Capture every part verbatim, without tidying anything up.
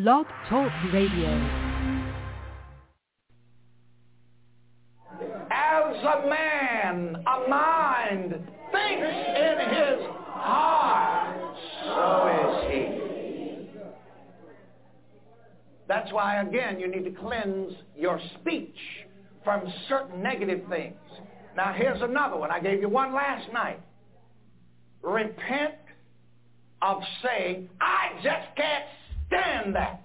Love Talk Radio. As a man, a mind thinks in his heart, so is he. That's why, again, you need to cleanse your speech from certain negative things. Now, here's another one. I gave you one last night. Repent of saying, I just can't stand that.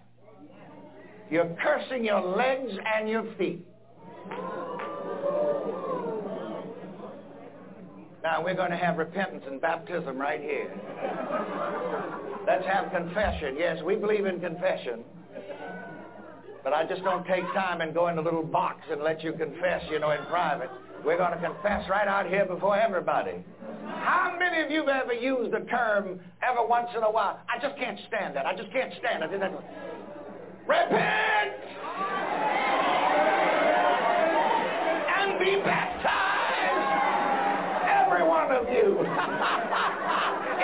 You're cursing your legs and your feet. Now, we're going to have repentance and baptism right here. Let's have confession. Yes, we believe in confession. But I just don't take time and go in a little box and let you confess, you know, in private. We're going to confess right out here before everybody. How many of you have ever used the term ever once in a while? I just can't stand that. I just can't stand it. Repent! And be baptized! Every one of you.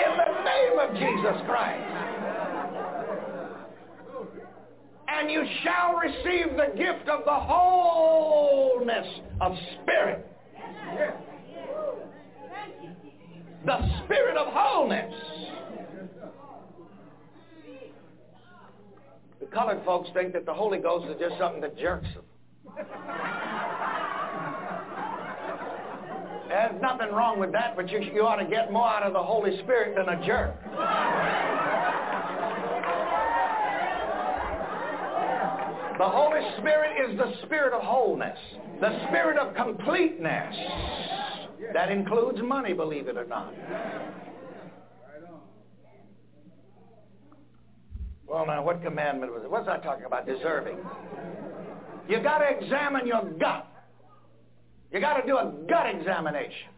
In the name of Jesus Christ. And you shall receive the gift of the wholeness of spirit. The spirit of wholeness. The colored folks think that the Holy Ghost is just something that jerks them. There's nothing wrong with that, but you, you ought to get more out of the Holy Spirit than a jerk. The Holy Spirit is the spirit of wholeness, the spirit of completeness. That includes money, believe it or not. Well, now, what commandment was it? What was I talking about? Deserving. You got to examine your gut. You got to do a gut examination.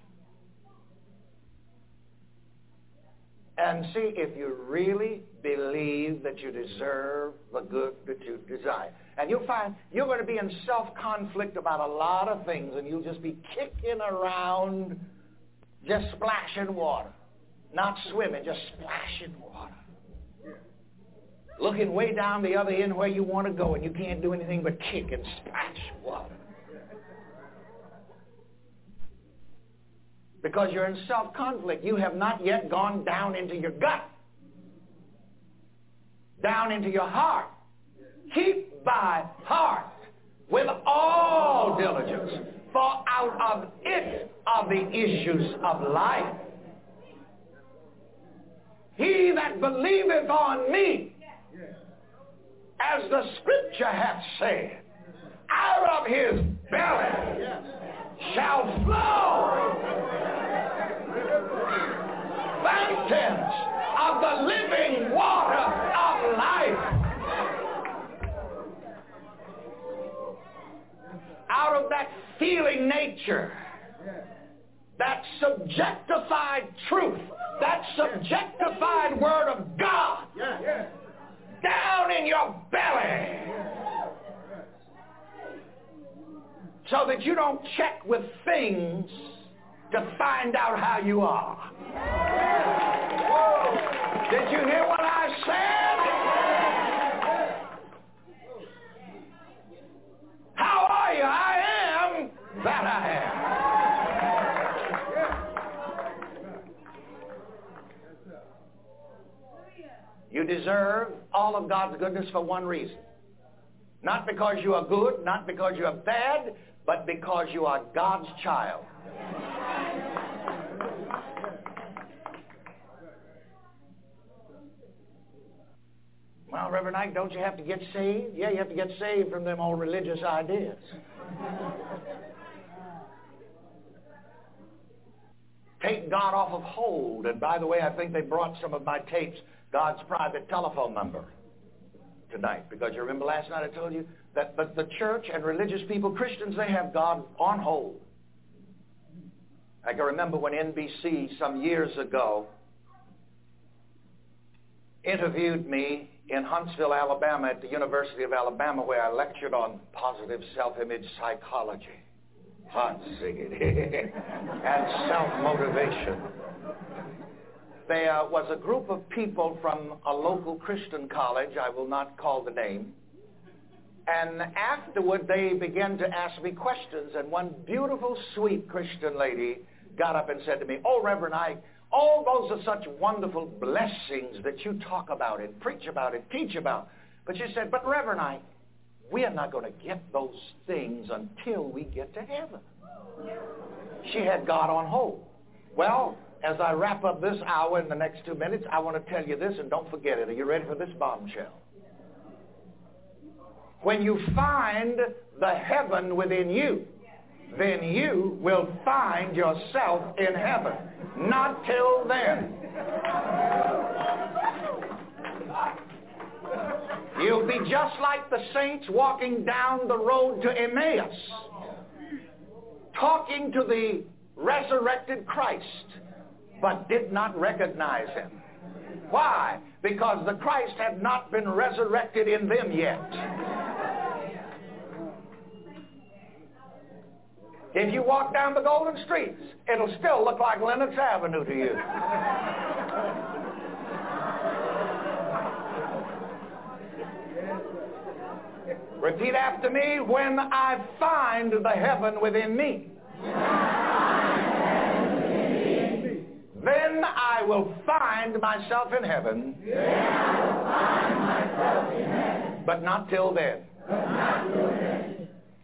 And see if you really believe that you deserve the good that you desire. And you'll find you're going to be in self-conflict about a lot of things, and you'll just be kicking around, just splashing water. Not swimming, just splashing water. Yeah. Looking way down the other end where you want to go, and you can't do anything but kick and splash water. Because you're in self-conflict. You have not yet gone down into your gut. Down into your heart. Keep thy heart with all diligence, for out of it are the issues of life. He that believeth on me, as the scripture hath said, out of his belly shall flow fountains of the living water of life. Out of that feeling nature, that subjectified truth, that subjectified word of God, down in your belly, so that you don't check with things to find out how you are. Did you hear what I said? How are you? I am that I am. You deserve all of God's goodness for one reason. Not because you are good, not because you are bad, but because you are God's child. Well, Reverend Ike, don't you have to get saved? Yeah, you have to get saved from them old religious ideas. Take God off of hold. And by the way, I think they brought some of my tapes, God's private telephone number, tonight. Because you remember last night I told you that but the church and religious people, Christians, they have God on hold. I can remember when N B C some years ago interviewed me in Huntsville, Alabama, at the University of Alabama, where I lectured on positive self-image psychology, hot and self-motivation. there was a group of people from a local Christian college, I will not call the name, and afterward they began to ask me questions, and one beautiful, sweet Christian lady got up and said to me, "Oh, Reverend Ike, all those are such wonderful blessings that you talk about and preach about and teach about." But she said, "But Reverend Ike, we are not going to get those things until we get to heaven." She had God on hold. Well, as I wrap up this hour in the next two minutes, I want to tell you this, and don't forget it. Are you ready for this bombshell? When you find the heaven within you, then you will find yourself in heaven. Not till then. You'll be just like the saints walking down the road to Emmaus, talking to the resurrected Christ, but did not recognize him. Why? Because the Christ had not been resurrected in them yet. If you walk down the Golden Streets, it'll still look like Lenox Avenue to you. Repeat after me, when I find the heaven within me, then I will find myself in heaven, but not till then.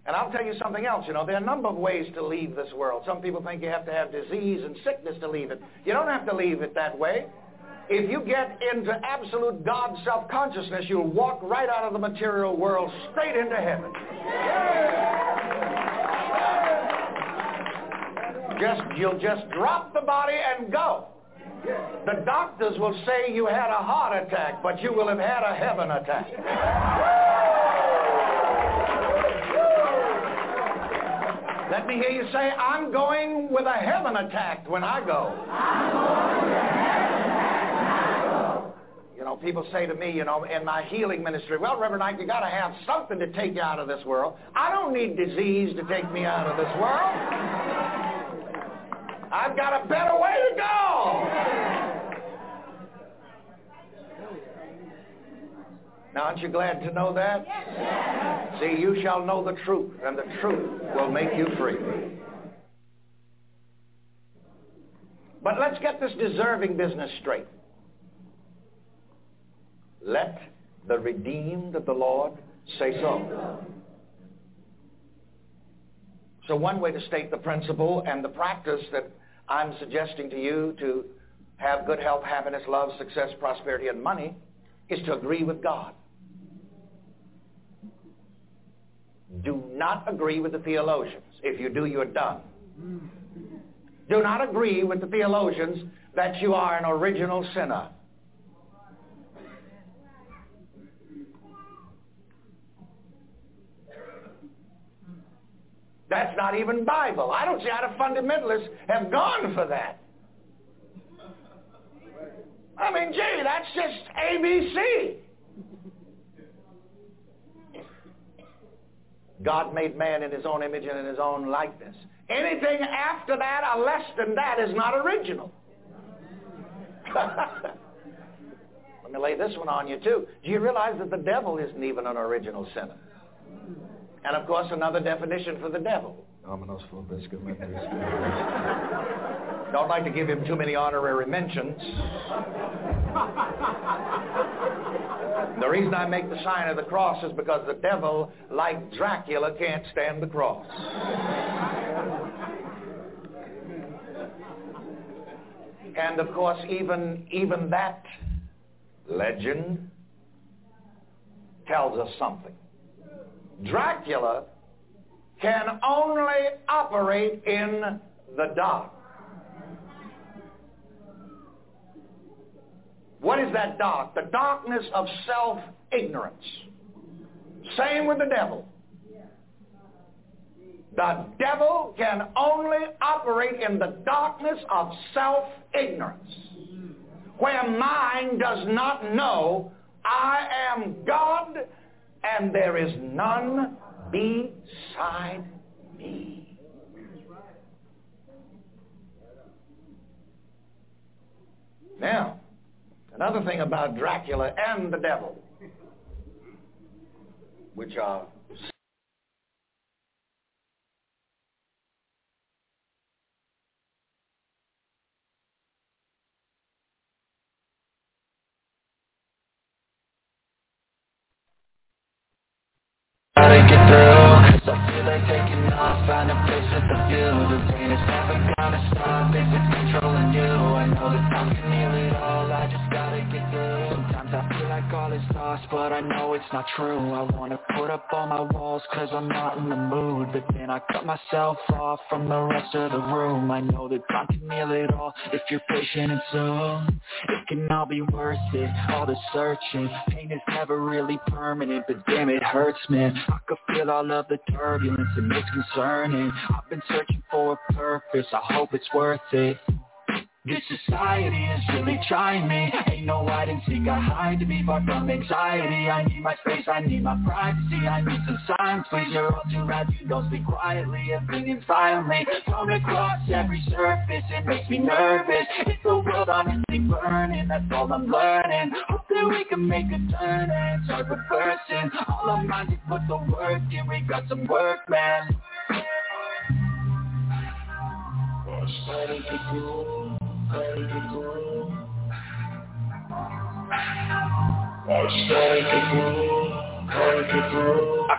And I'll tell you something else, you know, there are a number of ways to leave this world. Some people think you have to have disease and sickness to leave it. You don't have to leave it that way. If you get into absolute God self-consciousness, you'll walk right out of the material world straight into heaven. Just, you'll just drop the body and go. The doctors will say you had a heart attack, but you will have had a heaven attack. Let me hear you say, "I'm going with a heaven attack when I go." I'm going with a heaven attack when I go. You know, people say to me, you know, in my healing ministry, "Well, Reverend Ike, you got to have something to take you out of this world." I don't need disease to take me out of this world. I've got a better way to go. Now, aren't you glad to know that? Yes. See, you shall know the truth, and the truth will make you free. But let's get this deserving business straight. Let the redeemed of the Lord say so. So one way to state the principle and the practice that I'm suggesting to you to have good health, happiness, love, success, prosperity, and money is to agree with God. Do not agree with the theologians. If you do, you're done. Do not agree with the theologians that you are an original sinner. That's not even Bible. I don't see how the fundamentalists have gone for that. I mean, gee, that's just A B C. God made man in his own image and in his own likeness. Anything after that or less than that is not original. Let me lay this one on you, too. Do you realize that the devil isn't even an original sinner? And, of course, another definition for the devil. Don't like to give him too many honorary mentions. The reason I make the sign of the cross is because the devil, like Dracula, can't stand the cross. And of course, even, even that legend tells us something. Dracula can only operate in the dark. What is that dark? The darkness of self-ignorance. Same with the devil. The devil can only operate in the darkness of self-ignorance, where mind does not know, I am God and there is none beside me. Now, another thing about Dracula and the devil, which are taking off, find a place with a view. The pain is never gonna stop if it's controlling you. I know that time can heal it all, I just gotta get through. Sometimes I feel like all is lost, but I know it's not true. I wanna put up all my walls cause I'm not in the mood, but then I cut myself off from the rest of the room. I know that time can heal it all if you're patient and soon. It can all be worth it, all the searching. Pain is never really permanent, but damn it hurts, man. I could feel all of the turbulence and it's concerning. I've been searching for a purpose, I hope it's worth it. This society is really trying me. Ain't no hide and seek, I hide to be far from anxiety. I need my space, I need my privacy, I need some silence. Please, you're all too loud, you don't speak quietly. Opinions violently come across every surface. It makes me nervous. It's the world honestly burning, that's all I'm learning. Hope that we can make a turn and start reversing. All our minds is put the work in, we got some work, man. I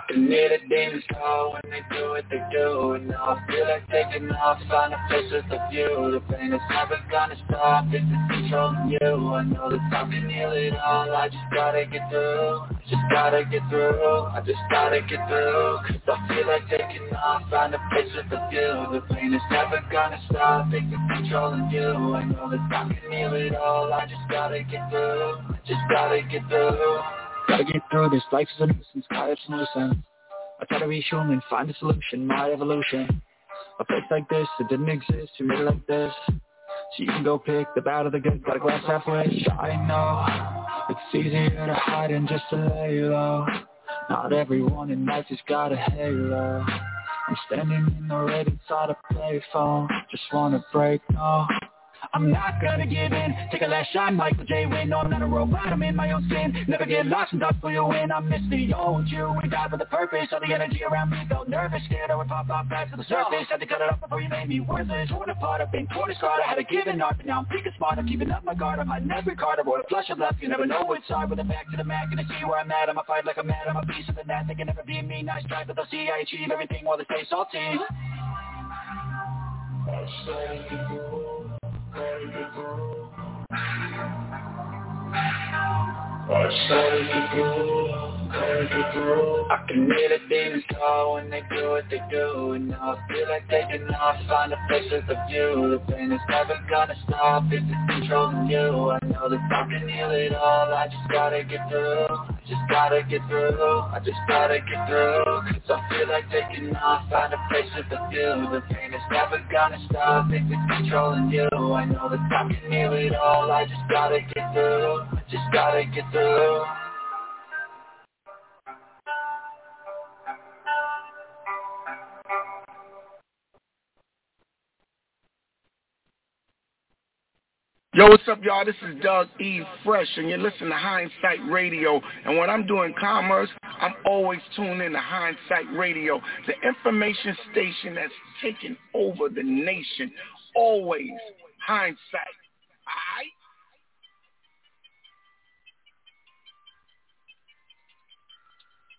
can hear the demons call when they do what they do. And now I feel like taking off, find a place with a view. The pain is never gonna stop, it's controlling you. I know that I can heal it all, I just gotta get through. I just gotta get through, I just gotta get through. Cause I feel like taking off, find a place with a view. The pain is never gonna stop, it's controlling you. I know that I can heal it all, I just gotta get through. I just gotta get through. Gotta get through this, life is a nuisance, God, it's no sense. I try to be human, find a solution, my evolution. A place like this, it didn't exist, you made it like this. So you can go pick the bad or the good, got a glass halfway. I know, it's easier to hide than just to lay low. Not everyone in life has got a halo. I'm standing in the red inside a payphone. Just wanna break, no I'm not gonna give in. Take a last shot, Michael J. Win. No, I'm not a robot, I'm in my own sin. Never get lost and thoughts pull you in. I miss the old you. We died with a purpose. All the energy around me felt nervous. Scared I would pop off back to the surface. Had to cut it off before you made me worthless. Torn apart, I've been torn apart. I had a given art, but now I'm picking smart. I'm keeping up my guard. I'm hiding every card. I wore a flush of left. You never know what's hard. With a back to the mat, gonna see where I'm at. I'm a fight like I'm mad. I'm a piece of the net. They can never be me. Nice try, but they'll see I achieve everything while they stay salty. I can hear the demons call when they do what they do. And now I feel like taking off, find a place with a view. The pain is never gonna stop, it's controlling you. I know that I can heal it all, I just gotta get through. I just gotta get through, I just gotta get through. Cause I feel like taking off, find a place with a view. The pain is never gonna stop, it's controlling you. I know that I can heal it all, I just gotta get through. I just gotta get through. Yo, what's up, y'all? This is Doug E. Fresh, and you're listening to Hindsight Radio. And when I'm doing commerce, I'm always tuned in to Hindsight Radio, the information station that's taking over the nation. Always Hindsight. All right?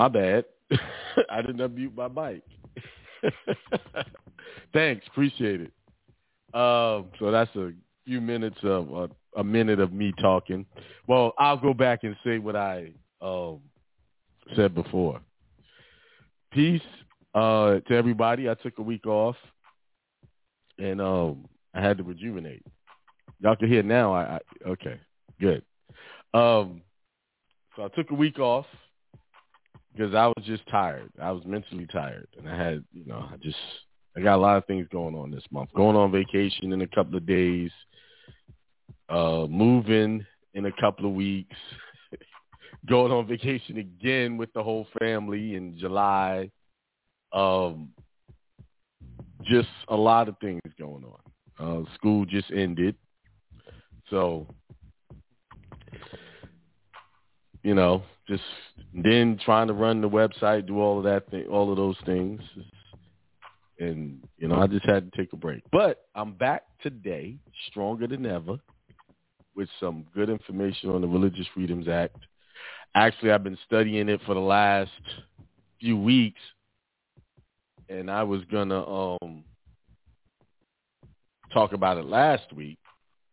My bad. I didn't unmute my mic. Thanks. Appreciate it. Um, so that's a few minutes of uh, a minute of me talking. Well, I'll go back and say what I um, said before. Peace uh, to everybody. I took a week off, and um, I had to rejuvenate. Y'all can hear now. I, I okay, good. Um, so I took a week off because I was just tired. I was mentally tired, and I had, you know, I just. I got a lot of things going on this month. Going on vacation in a couple of days, uh, moving in a couple of weeks, going on vacation again with the whole family in July. Um, just a lot of things going on. Uh, school just ended. So, you know, just then trying to run the website, do all of that, thing, all of those things. And, you know, I just had to take a break. But I'm back today, stronger than ever, with some good information on the Religious Freedoms Act. Actually, I've been studying it for the last few weeks, and I was going to um, talk about it last week.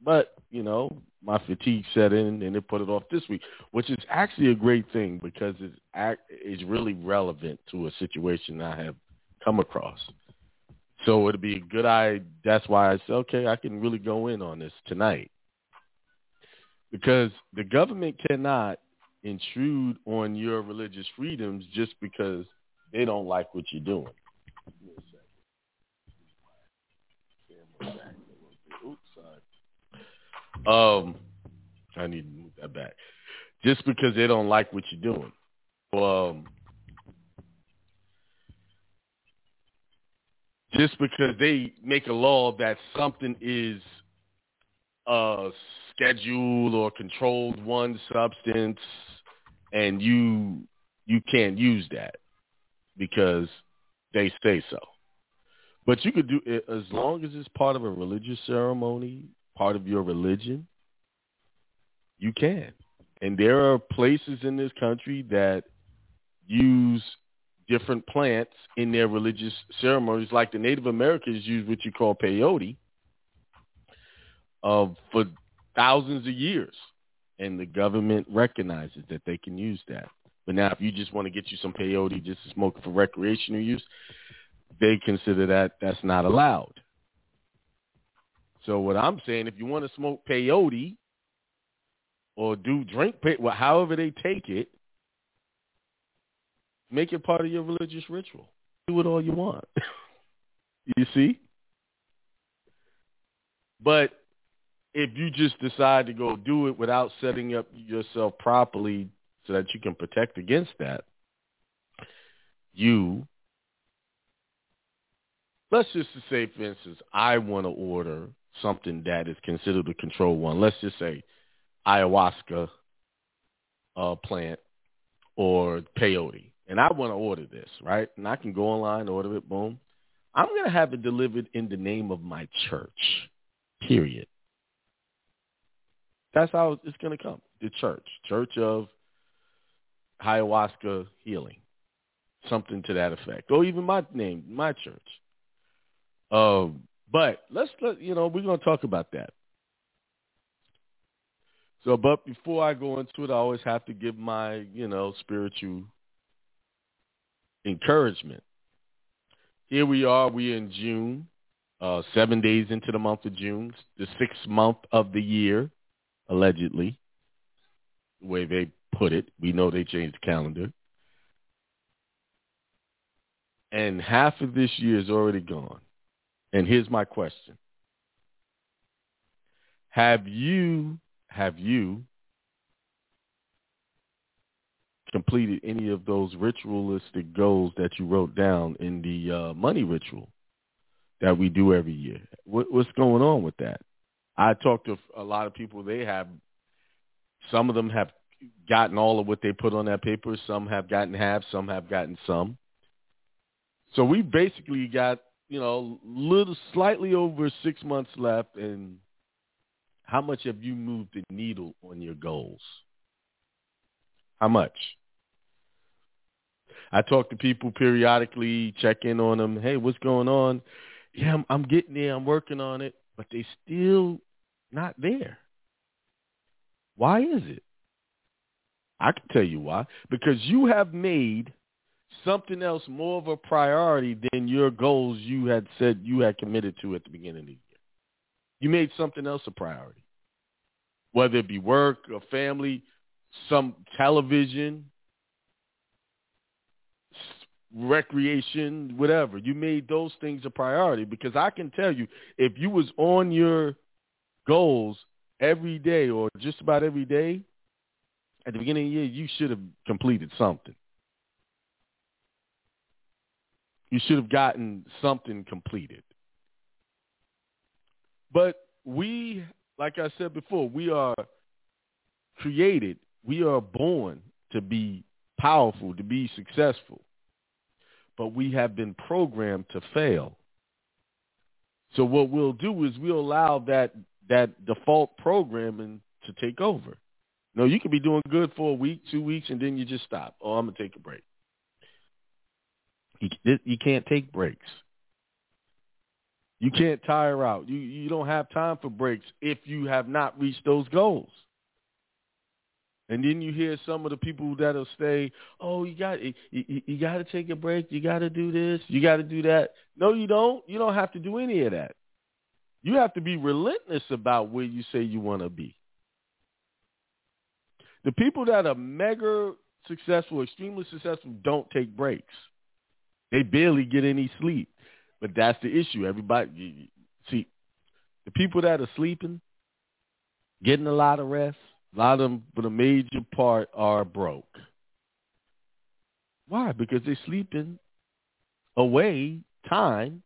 But, you know, my fatigue set in, and it put it off this week, which is actually a great thing because it's, act, it's really relevant to a situation I have come across. So it'd be a good idea. That's why I said, okay, I can really go in on this tonight. Because the government cannot intrude on your religious freedoms just because they don't like what you're doing. Oops, sorry. Um, I need to move that back. Just because they don't like what you're doing. Um, Just because they make a law that something is uh, scheduled or controlled one substance, and you you can't use that because they say so. But you could do it as long as it's part of a religious ceremony, part of your religion, you can. And there are places in this country that use different plants in their religious ceremonies, like the Native Americans use what you call peyote uh, for thousands of years. And the government recognizes that they can use that. But now if you just want to get you some peyote just to smoke for recreational use, they consider that that's not allowed. So what I'm saying, if you want to smoke peyote or do drink peyote, however they take it, make it part of your religious ritual. Do it all you want. You see? But if you just decide to go do it without setting up yourself properly so that you can protect against that, you, let's just say, for instance, I want to order something that is considered the control one. Let's just say ayahuasca uh, plant or peyote. And I want to order this, right? And I can go online, order it, boom. I'm going to have it delivered in the name of my church, period. That's how it's going to come, the church, Church of Ayahuasca Healing, something to that effect, or even my name, my church. Um, but let's, let, you know, we're going to talk about that. So, but before I go into it, I always have to give my, you know, spiritual encouragement. Here we are. We're in June, uh, seven days into the month of June, the sixth month of the year, allegedly, the way they put it. We know they changed the calendar. And half of this year is already gone. And here's my question. Have you, have you completed any of those ritualistic goals that you wrote down in the uh, money ritual that we do every year? What, what's going on with that? I talked to a lot of people. They have, some of them have gotten all of what they put on that paper. Some have gotten half. Some have gotten some. So we basically got, you know, little, slightly over six months left. And how much have you moved the needle on your goals? How much? I talk to people periodically, check in on them. Hey, what's going on? Yeah, I'm, I'm getting there. I'm working on it. But they still not there. Why is it? I can tell you why. Because you have made something else more of a priority than your goals you had said you had committed to at the beginning of the year. You made something else a priority, whether it be work or family, some television, recreation, whatever. You made those things a priority, because I can tell you, if you was on your goals every day or just about every day, at the beginning of the year, you should have completed something. You should have gotten something completed. But we, like I said before, we are created, we are born to be powerful, to be successful. But we have been programmed to fail. So what we'll do is we'll allow that that default programming to take over. No, you could be doing good for a week, two weeks, and then you just stop. Oh, I'm going to take a break. You, you can't take breaks. You can't tire out. You, you don't have time for breaks if you have not reached those goals. And then you hear some of the people that'll say, "Oh, you got you, you got to take a break. You got to do this. You got to do that." No, you don't. You don't have to do any of that. You have to be relentless about where you say you want to be. The people that are mega successful, extremely successful, don't take breaks. They barely get any sleep. But that's the issue. Everybody, see, the people that are sleeping, getting a lot of rest, a lot of them, but a major part are broke. Why? Because they're sleeping away time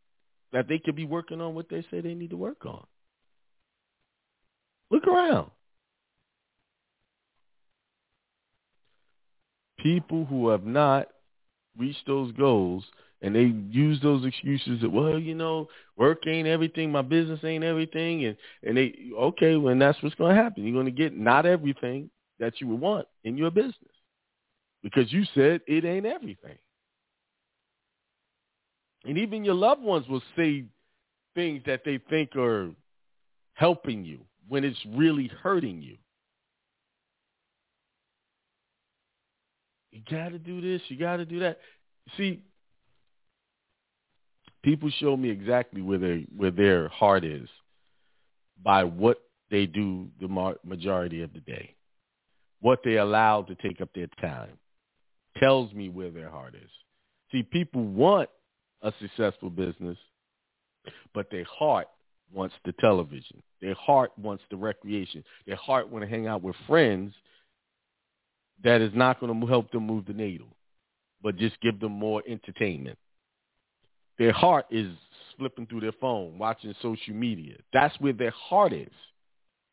that they could be working on what they say they need to work on. Look around. People who have not reached those goals, and they use those excuses that, well, you know, work ain't everything, my business ain't everything, and, and they, okay, well, and that's what's going to happen. You're going to get not everything that you would want in your business because you said it ain't everything. And even your loved ones will say things that they think are helping you when it's really hurting you. You got to do this, you got to do that. See, people show me exactly where they, where their heart is by what they do the majority of the day, what they allow to take up their time, tells me where their heart is. See, people want a successful business, but their heart wants the television. Their heart wants the recreation. Their heart want to hang out with friends that is not going to help them move the needle, but just give them more entertainment. Their heart is flipping through their phone, watching social media. That's where their heart is,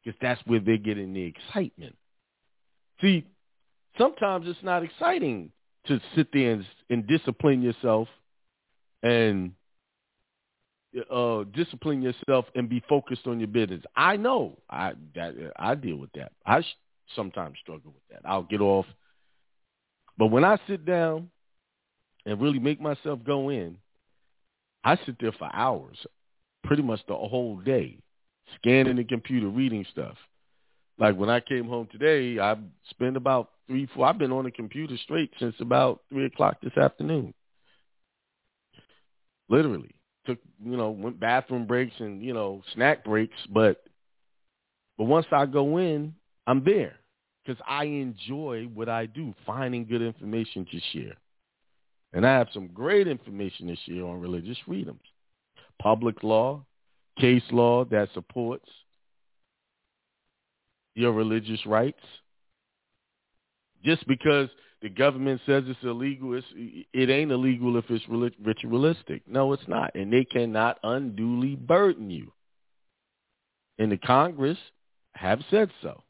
because that's where they're getting the excitement. See, sometimes it's not exciting to sit there and, and discipline yourself and uh, discipline yourself and be focused on your business. I know I that I deal with that. I sh- sometimes struggle with that. I'll get off, but when I sit down and really make myself go in, I sit there for hours, pretty much the whole day, scanning the computer, reading stuff. Like when I came home today, I spent about three, four, I've been on the computer straight since about three o'clock this afternoon. Literally. Took, you know, went bathroom breaks and, you know, snack breaks. But, but once I go in, I'm there because I enjoy what I do, finding good information to share. And I have some great information this year on religious freedoms, public law, case law that supports your religious rights. Just because the government says it's illegal, it's, it ain't illegal if it's ritualistic. No, it's not. And they cannot unduly burden you. And the Congress have said so.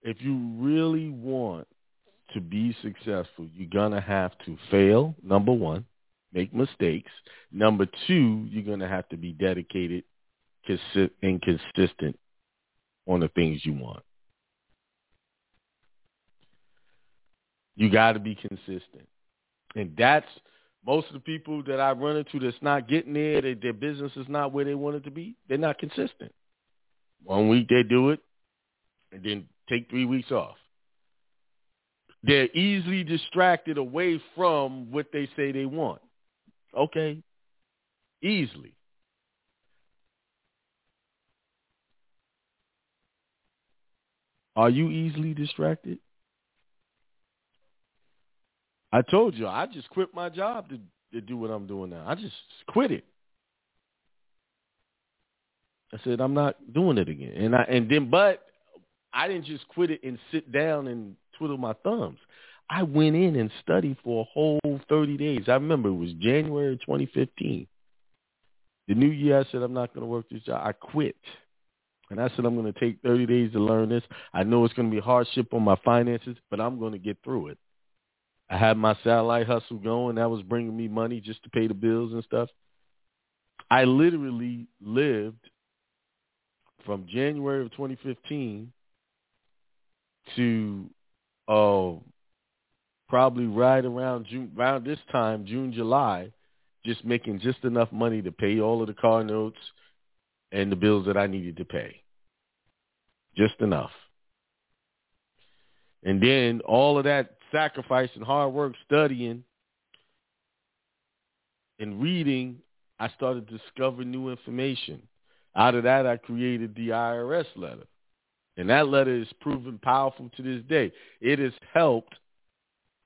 If you really want to be successful, you're going to have to fail, number one, make mistakes. Number two, you're going to have to be dedicated and consistent on the things you want. You got to be consistent. And that's most of the people that I run into that's not getting there, they, their business is not where they want it to be. They're not consistent. One week they do it and then take three weeks off. They're easily distracted away from what they say they want. Okay. Easily. Are you easily distracted? I told you, I just quit my job to, to do what I'm doing now. I just quit it. I said, I'm not doing it again. And I, and then, but I didn't just quit it and sit down and twiddle my thumbs. I went in and studied for a whole thirty days. I remember it was January twenty fifteen. The new year, I said, I'm not going to work this job. I quit. And I said, I'm going to take thirty days to learn this. I know it's going to be hardship on my finances, but I'm going to get through it. I had my satellite hustle going. That was bringing me money just to pay the bills and stuff. I literally lived from January of twenty fifteen to uh, probably right around June, around this time, June, July, just making just enough money to pay all of the car notes and the bills that I needed to pay. Just enough. And then all of that sacrifice and hard work studying and reading, I started to discover new information. Out of that, I created the I R S letter. And that letter is proven powerful to this day. It has helped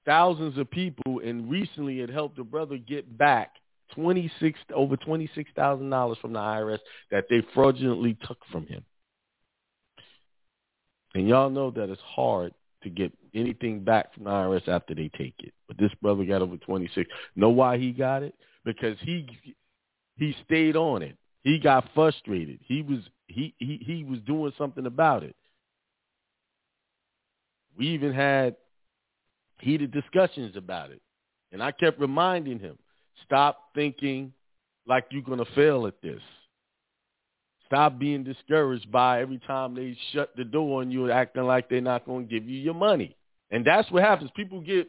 thousands of people, and recently it helped a brother get back twenty-six over twenty-six thousand dollars from the I R S that they fraudulently took from him. And y'all know that it's hard to get anything back from the I R S after they take it. But this brother got over twenty-six. Know why he got it? Because he he stayed on it. He got frustrated. He was he he, he was doing something about it. We even had heated discussions about it. And I kept reminding him, stop thinking like you're going to fail at this. Stop being discouraged by every time they shut the door on you and acting like they're not going to give you your money. And that's what happens. People get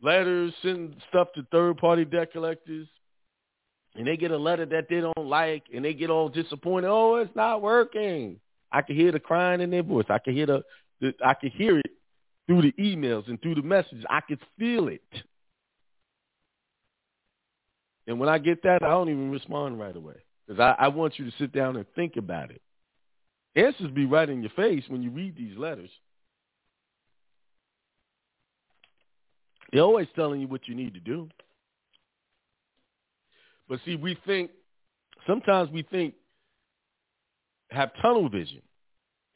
letters, send stuff to third-party debt collectors, and they get a letter that they don't like, and they get all disappointed. Oh, it's not working. I can hear the crying in their voice. I can hear the, the I can hear it through the emails and through the messages. I could feel it. And when I get that, I don't even respond right away. Because I, I want you to sit down and think about it. Answers be right in your face when you read these letters. They're always telling you what you need to do. But see, we think, sometimes we think, have tunnel vision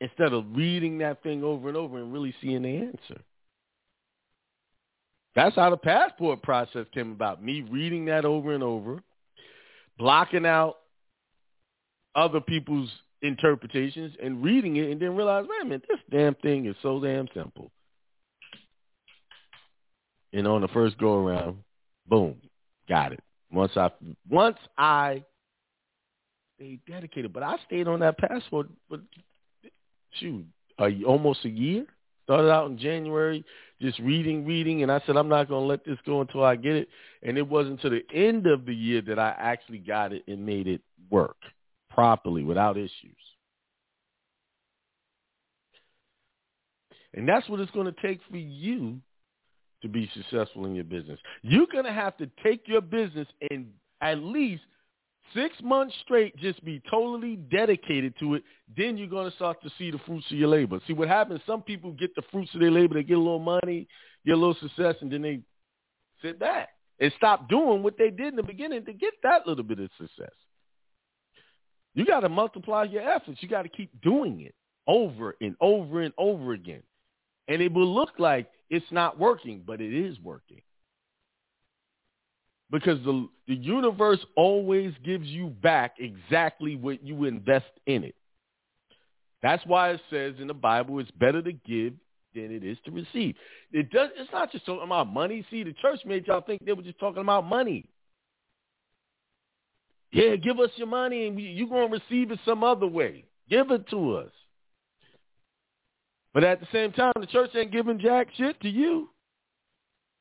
instead of reading that thing over and over and really seeing the answer. That's how the passport process came about. Me reading that over and over, blocking out other people's interpretations and reading it and then realize, wait a minute, this damn thing is so damn simple. And on the first go around, boom, got it. Once I, once I stayed dedicated, but I stayed on that passport for, shoot, uh, almost a year. Started out in January, just reading, reading, and I said, I'm not going to let this go until I get it. And it wasn't until the end of the year that I actually got it and made it work properly without issues. And that's what it's going to take for you to be successful in your business. You're going to have to take your business and at least six months straight just be totally dedicated to it. Then you're going to start to see the fruits of your labor. See what happens, some people get the fruits of their labor, they get a little money, get a little success, and then they sit back and stop doing what they did in the beginning to get that little bit of success. You got to multiply your efforts. You got to keep doing it over and over and over again. And it will look like it's not working, but it is working. Because the, the universe always gives you back exactly what you invest in it. That's why it says in the Bible, it's better to give than it is to receive. It does. It's not just talking about money. See, the church made y'all think they were just talking about money. Yeah, give us your money and you're going to receive it some other way. Give it to us. But at the same time, the church ain't giving jack shit to you.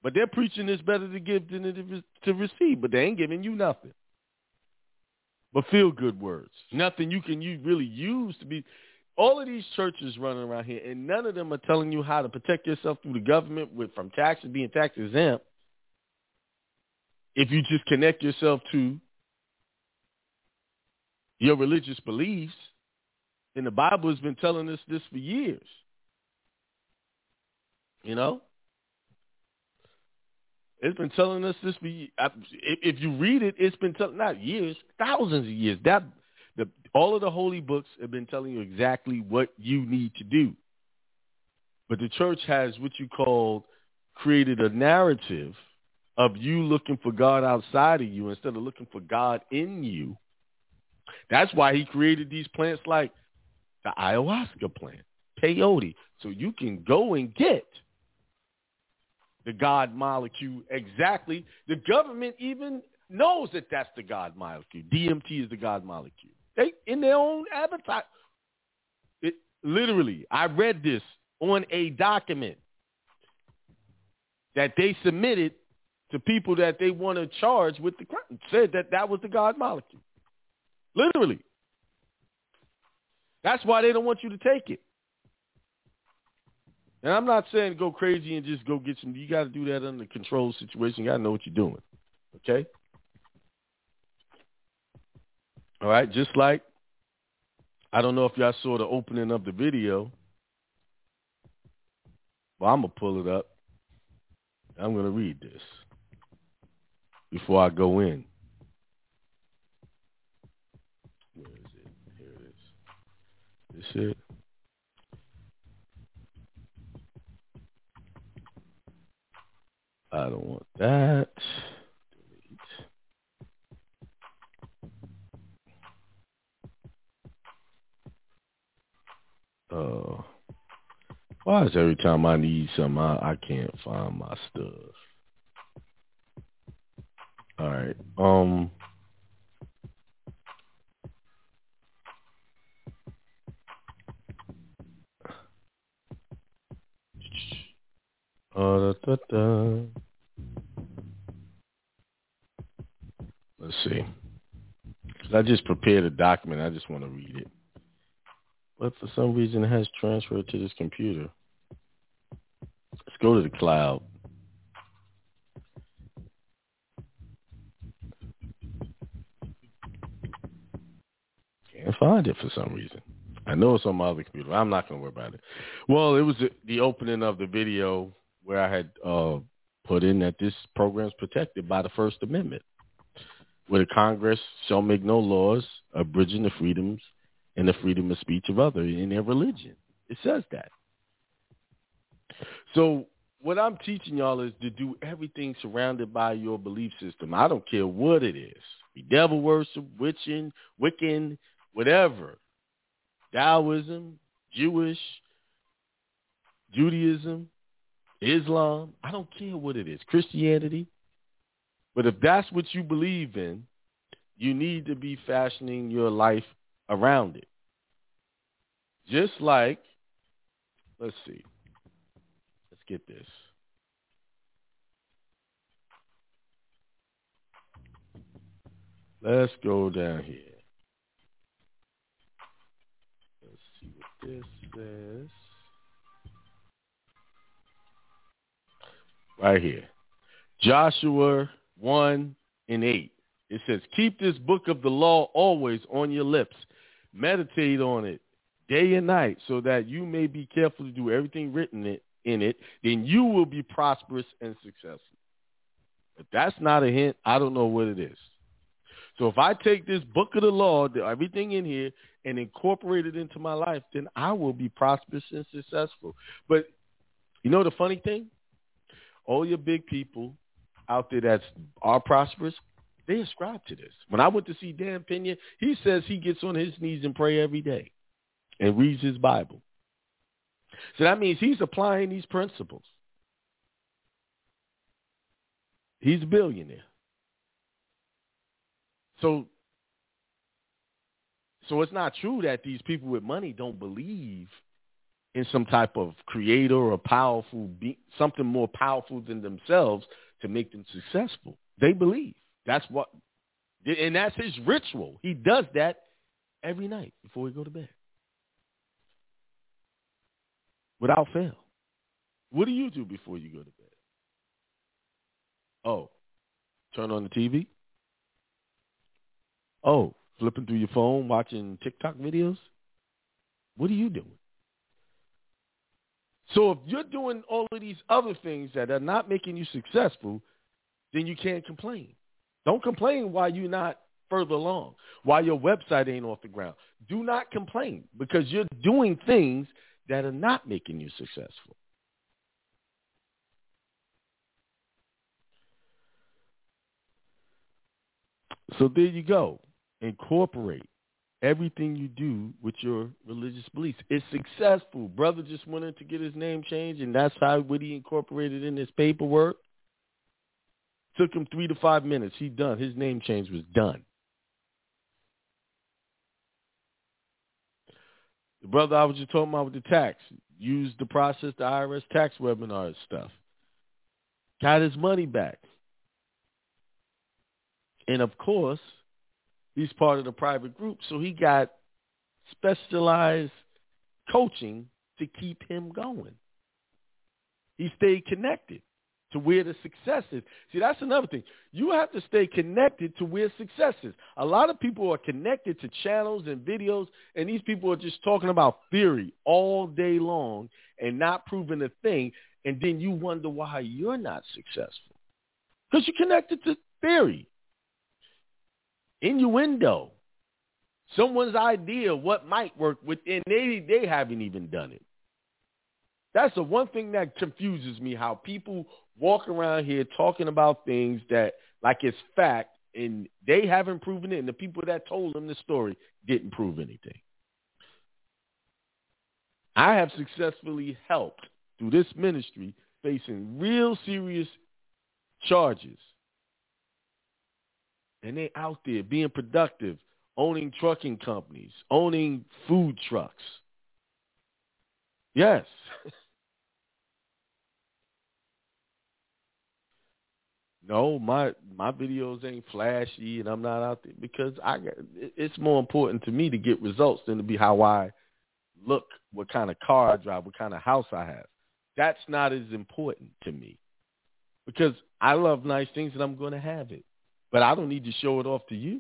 But they're preaching it's better to give than it is to receive, but they ain't giving you nothing but feel-good words. Nothing you can you really use to be. All of these churches running around here, and none of them are telling you how to protect yourself through the government with from taxes, being tax exempt, if you just connect yourself to your religious beliefs. And the Bible has been telling us this for years. You know? It's been telling us this for years. If you read it, it's been telling, not years, thousands of years. That the, all of the holy books have been telling you exactly what you need to do. But the church has what you call created a narrative of you looking for God outside of you instead of looking for God in you. That's why he created these plants like the ayahuasca plant, peyote, so you can go and get the God molecule exactly. The government even knows that that's the God molecule. D M T is the God molecule. They in their own advertising. It, literally, I read this on a document that they submitted to people that they want to charge with the crime. Said that that was the God molecule. Literally. That's why they don't want you to take it. And I'm not saying go crazy and just go get some. You got to do that under control situation. You got to know what you're doing. Okay? All right? Just like, I don't know if y'all saw the opening of the video. Well, I'm going to pull it up. I'm going to read this before I go in. Where is it? Here it is. This it. I don't want that. Delete. Oh, uh, why is every time I need something, I, I can't find my stuff? All right. Um. Uh, da, da, da. Let's see. I just prepared a document. I just want to read it. But for some reason, it has transferred to this computer. Let's go to the cloud. Can't find it for some reason. I know it's on my other computer. I'm not going to worry about it. Well, it was the, the opening of the video where I had uh, put in that this program is protected by the First Amendment, where the Congress shall make no laws abridging the freedoms and the freedom of speech of others in their religion. It says that. So what I'm teaching y'all is to do everything surrounded by your belief system. I don't care what it is. Be devil worship, witching, Wiccan, whatever. Taoism, Jewish, Judaism, Islam, I don't care what it is, Christianity. But if that's what you believe in, you need to be fashioning your life around it. Just like, let's see, let's get this. Let's go down here. Let's see what this says. Right here. Joshua one and eight. It says, keep this book of the law always on your lips. Meditate on it day and night so that you may be careful to do everything written in it. Then you will be prosperous and successful. If that's not a hint, I don't know what it is. So if I take this book of the law, everything in here, and incorporate it into my life, then I will be prosperous and successful. But you know the funny thing? All your big people out there that are prosperous, they ascribe to this. When I went to see Dan Pena, he says he gets on his knees and pray every day and reads his Bible. So that means he's applying these principles. He's a billionaire. So, so it's not true that these people with money don't believe in some type of creator or powerful, be, something more powerful than themselves to make them successful. They believe. That's what, and that's his ritual. He does that every night before we go to bed. Without fail. What do you do before you go to bed? Oh, turn on the T V? Oh, flipping through your phone, watching TikTok videos? What are you doing? So if you're doing all of these other things that are not making you successful, then you can't complain. Don't complain why you're not further along, why your website ain't off the ground. Do not complain because you're doing things that are not making you successful. So there you go. Incorporate everything you do with your religious beliefs. It's successful. Brother just wanted to get his name changed, and that's how what he incorporated in his paperwork. Took him three to five minutes. He done. His name change was done. The brother I was just talking about with the tax, used the process, the I R S tax webinar stuff. Got his money back. And, of course, he's part of the private group, so he got specialized coaching to keep him going. He stayed connected to where the success is. See, that's another thing. You have to stay connected to where success is. A lot of people are connected to channels and videos, and these people are just talking about theory all day long and not proving a thing, and then you wonder why you're not successful because you're connected to theory. Innuendo, someone's idea of what might work within, they, they haven't even done it. That's the one thing that confuses me, how people walk around here talking about things that like it's fact, and they haven't proven it, and the people that told them the story didn't prove anything. I have successfully helped through this ministry facing real serious charges. And they out there being productive, owning trucking companies, owning food trucks. Yes. No, my my videos ain't flashy and I'm not out there because I got, it's more important to me to get results than to be how I look, what kind of car I drive, what kind of house I have. That's not as important to me because I love nice things and I'm going to have it. But I don't need to show it off to you.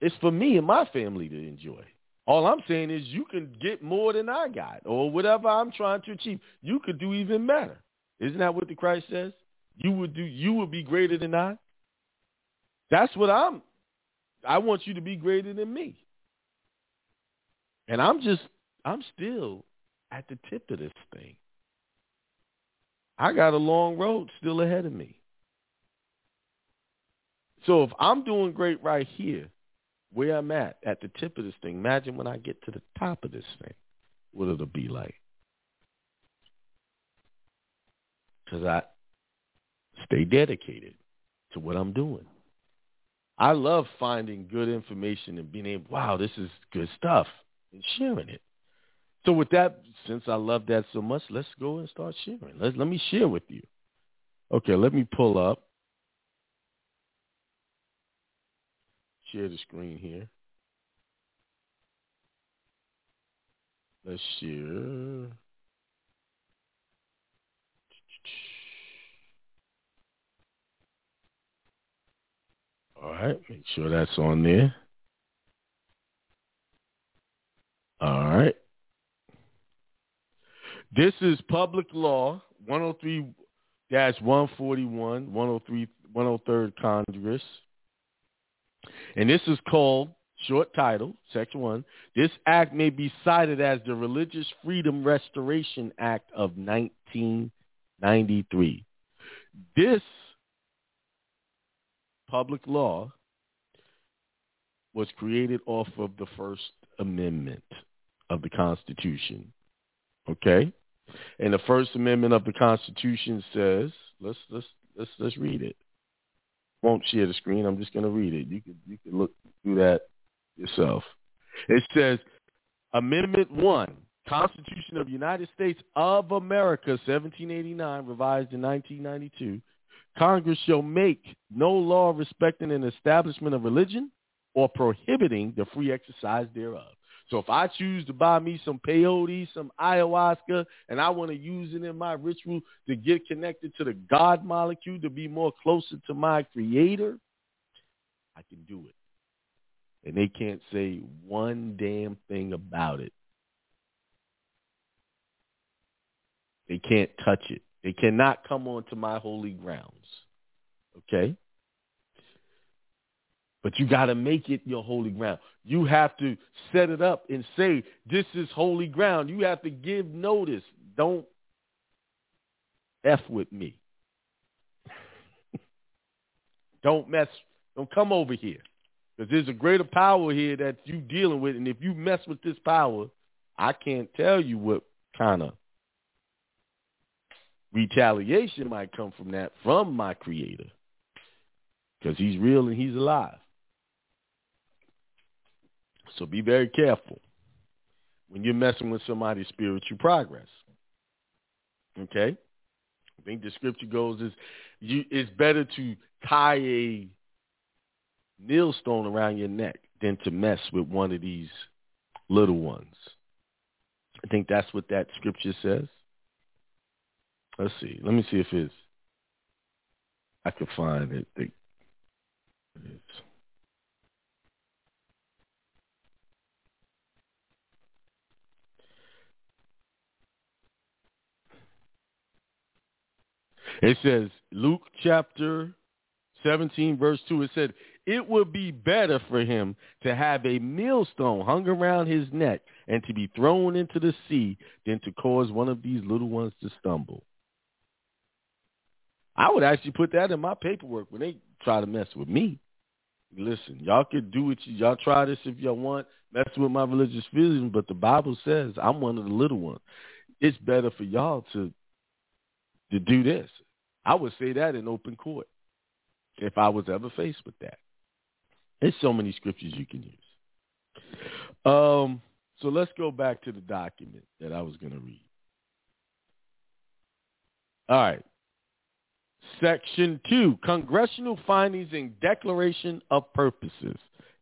It's for me and my family to enjoy. All I'm saying is you can get more than I got or whatever I'm trying to achieve. You could do even better. Isn't that what the Christ says? You would do. You would be greater than I. That's what I'm. I want you to be greater than me. And I'm just, I'm still at the tip of this thing. I got a long road still ahead of me. So if I'm doing great right here, where I'm at, at the tip of this thing, imagine when I get to the top of this thing, what it'll be like. Because I stay dedicated to what I'm doing. I love finding good information and being able, wow, this is good stuff, and sharing it. So with that, since I love that so much, let's go and start sharing. Let's, let me share with you. Okay, let me pull up. Share the screen here. Let's share. All right, make sure that's on there. All right. This is Public Law one oh three dash one forty-one, one oh three, one oh three Congress. And this is called, short title, Section one, this act may be cited as the Religious Freedom Restoration Act of nineteen ninety-three. This public law was created off of the First Amendment of the Constitution. Okay? And the First Amendment of the Constitution says, let's let's let's let's read it. Won't share the screen. I'm just going to read it. You can you can look through that yourself. It says, Amendment one, Constitution of the United States of America, seventeen eighty-nine, revised in nineteen ninety-two, Congress shall make no law respecting an establishment of religion or prohibiting the free exercise thereof. So if I choose to buy me some peyote, some ayahuasca, and I want to use it in my ritual to get connected to the God molecule, to be more closer to my creator, I can do it. And they can't say one damn thing about it. They can't touch it. They cannot come onto my holy grounds. Okay? But you got to make it your holy ground. You have to set it up and say, this is holy ground. You have to give notice. Don't F with me. Don't mess. Don't come over here. Because there's a greater power here that you're dealing with. And if you mess with this power, I can't tell you what kind of retaliation might come from that, from my creator. Because he's real and he's alive. So be very careful when you're messing with somebody's spiritual progress. Okay? I think the scripture goes is you, it's better to tie a millstone around your neck than to mess with one of these little ones. I think that's what that scripture says. Let's see. Let me see if it's, I could find it. The, It says, Luke chapter seventeen, verse two, it said, it would be better for him to have a millstone hung around his neck and to be thrown into the sea than to cause one of these little ones to stumble. I would actually put that in my paperwork when they try to mess with me. Listen, y'all could do what you, y'all try this if y'all want, mess with my religious freedom, but the Bible says I'm one of the little ones. It's better for y'all to to do this. I would say that in open court if I was ever faced with that. There's so many scriptures you can use. Um, so let's go back to the document that I was going to read. All right. Section two, Congressional Findings and Declaration of Purposes.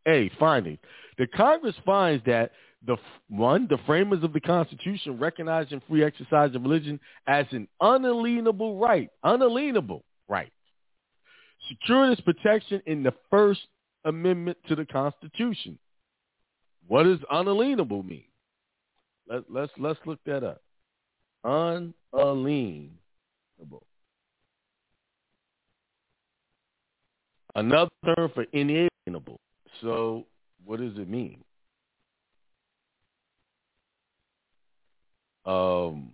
A, findings. The Congress finds that, the one, the framers of the Constitution recognized in free exercise of religion as an unalienable right, unalienable right, secured its protection in the First Amendment to the Constitution. What does unalienable mean? Let, let's, let's look that up. Unalienable. Another term for inalienable. So what does it mean? Um,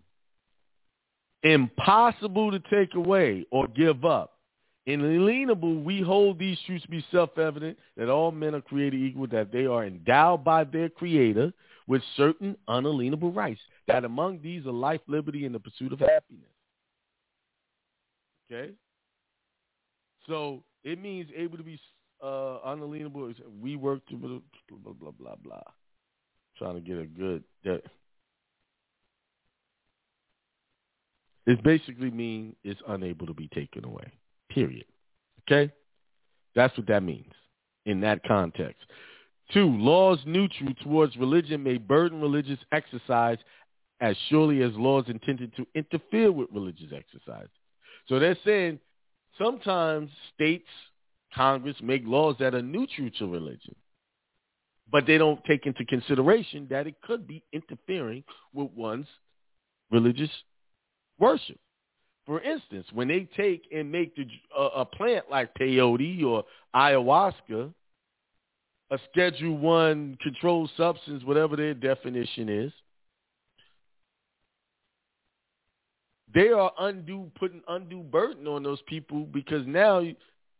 impossible to take away or give up. Inalienable, we hold these truths to be self-evident, that all men are created equal, that they are endowed by their creator with certain unalienable rights, that among these are life, liberty, and the pursuit of happiness. Okay? So it means able to be uh, unalienable. We work to blah, blah, blah, blah, blah. Trying to get a good... That, it basically means it's unable to be taken away, period. Okay? That's what that means in that context. Two, laws neutral towards religion may burden religious exercise as surely as laws intended to interfere with religious exercise. So they're saying... Sometimes states, Congress make laws that are neutral to religion, but they don't take into consideration that it could be interfering with one's religious worship. For instance, when they take and make the, uh, a plant like peyote or ayahuasca a Schedule One controlled substance, whatever their definition is, they are undue, putting undue burden on those people because now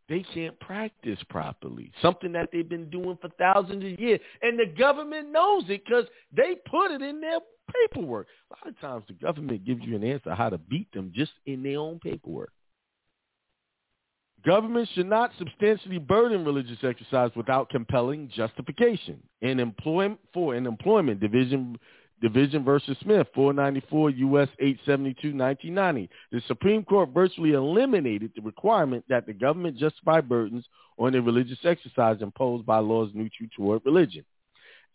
they can't practice properly, something that they've been doing for thousands of years. And the government knows it because they put it in their paperwork. A lot of times the government gives you an answer how to beat them just in their own paperwork. Government should not substantially burden religious exercise without compelling justification. In employment for an employment division division versus Smith, four ninety-four U S eight seventy-two, nineteen ninety, the Supreme Court virtually eliminated the requirement that the government justify burdens on the religious exercise imposed by laws neutral toward religion.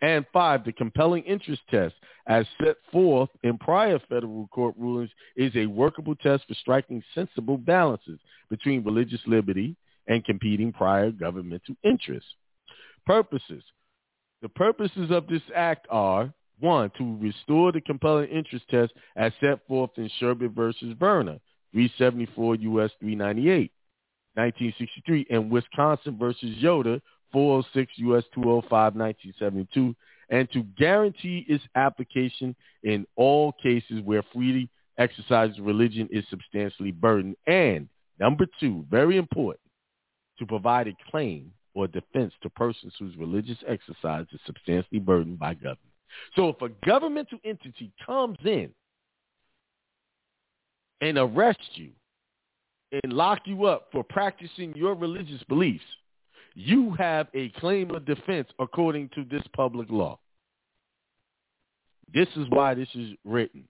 And five, the compelling interest test, as set forth in prior federal court rulings, is a workable test for striking sensible balances between religious liberty and competing prior governmental interests. Purposes. The purposes of this act are, one, to restore the compelling interest test as set forth in Sherbert versus Verner, three seventy-four U S three ninety-eight, nineteen sixty-three, and Wisconsin versus Yoder, four oh six U S two oh five, nineteen seventy-two, and to guarantee its application in all cases where freely exercised religion is substantially burdened. And number two, very important, to provide a claim or defense to persons whose religious exercise is substantially burdened by government. So if a governmental entity comes in and arrests you and locks you up for practicing your religious beliefs, you have a claim of defense according to this public law. This is why this is written.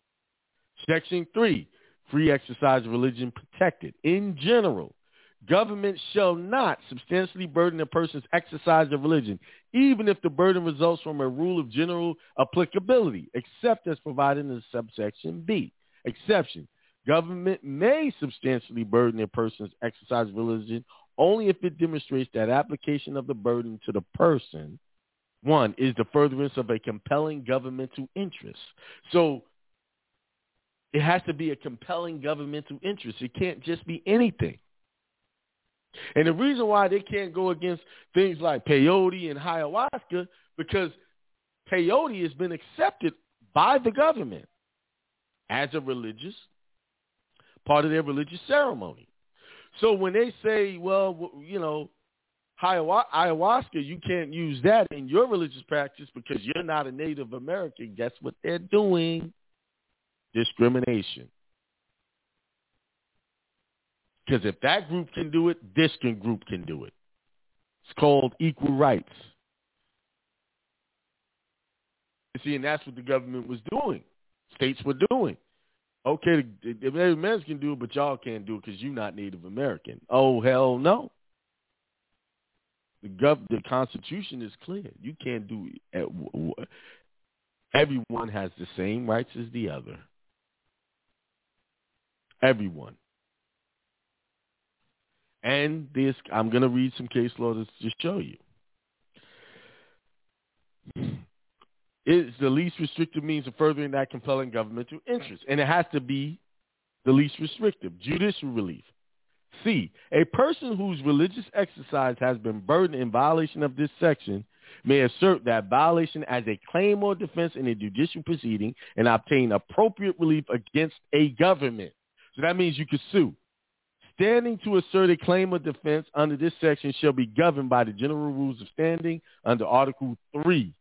Section three, free exercise of religion protected. In general, government shall not substantially burden a person's exercise of religion, even if the burden results from a rule of general applicability, except as provided in subsection B. Exception, government may substantially burden a person's exercise of religion only if it demonstrates that application of the burden to the person, one, is the furtherance of a compelling governmental interest. So it has to be a compelling governmental interest. It can't just be anything. And the reason why they can't go against things like peyote and ayahuasca, because peyote has been accepted by the government as a religious, part of their religious ceremony. So when they say, well, you know, ayahuasca, you can't use that in your religious practice because you're not a Native American, guess what they're doing? Discrimination. Because if that group can do it, this group can do it. It's called equal rights. You see, and that's what the government was doing. States were doing. Okay, the, the Native Americans can do it, but y'all can't do it because you're not Native American. Oh, hell no. The, gov- the Constitution is clear. You can't do it. At w- w- Everyone has the same rights as the other. Everyone. And this, I'm going to read some case law to, to show you. It's the least restrictive means of furthering that compelling governmental interest. And it has to be the least restrictive. Judicial relief. C, a person whose religious exercise has been burdened in violation of this section may assert that violation as a claim or defense in a judicial proceeding and obtain appropriate relief against a government. So that means you could sue. Standing to assert a claim or defense under this section shall be governed by the general rules of standing under Article three.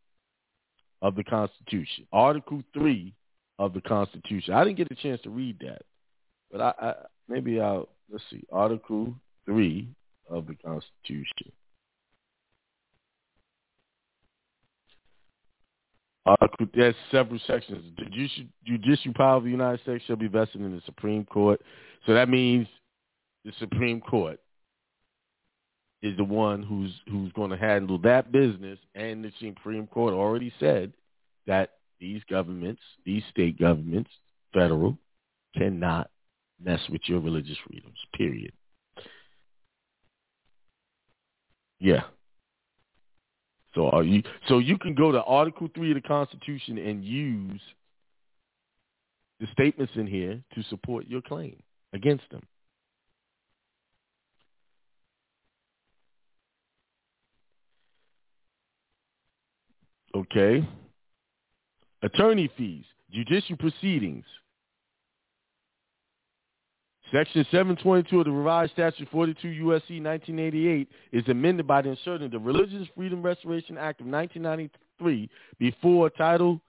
Of the Constitution. Article three of the Constitution. I didn't get a chance to read that. But I, I maybe I'll, let's see. Article three of the Constitution. Article, there's several sections. The judicial, judicial power of the United States shall be vested in the Supreme Court. So that means the Supreme Court is the one who's who's going to handle that business, and the Supreme Court already said that these governments, these state governments, federal, cannot mess with your religious freedoms, period. Yeah. So are you, so you can go to Article three of the Constitution and use the statements in here to support your claim against them. Okay. Attorney fees, judicial proceedings. Section seven twenty-two of the revised statute forty-two U S C nineteen eighty-eight is amended by the insertion of the Religious Freedom Restoration Act of nineteen ninety-three before Title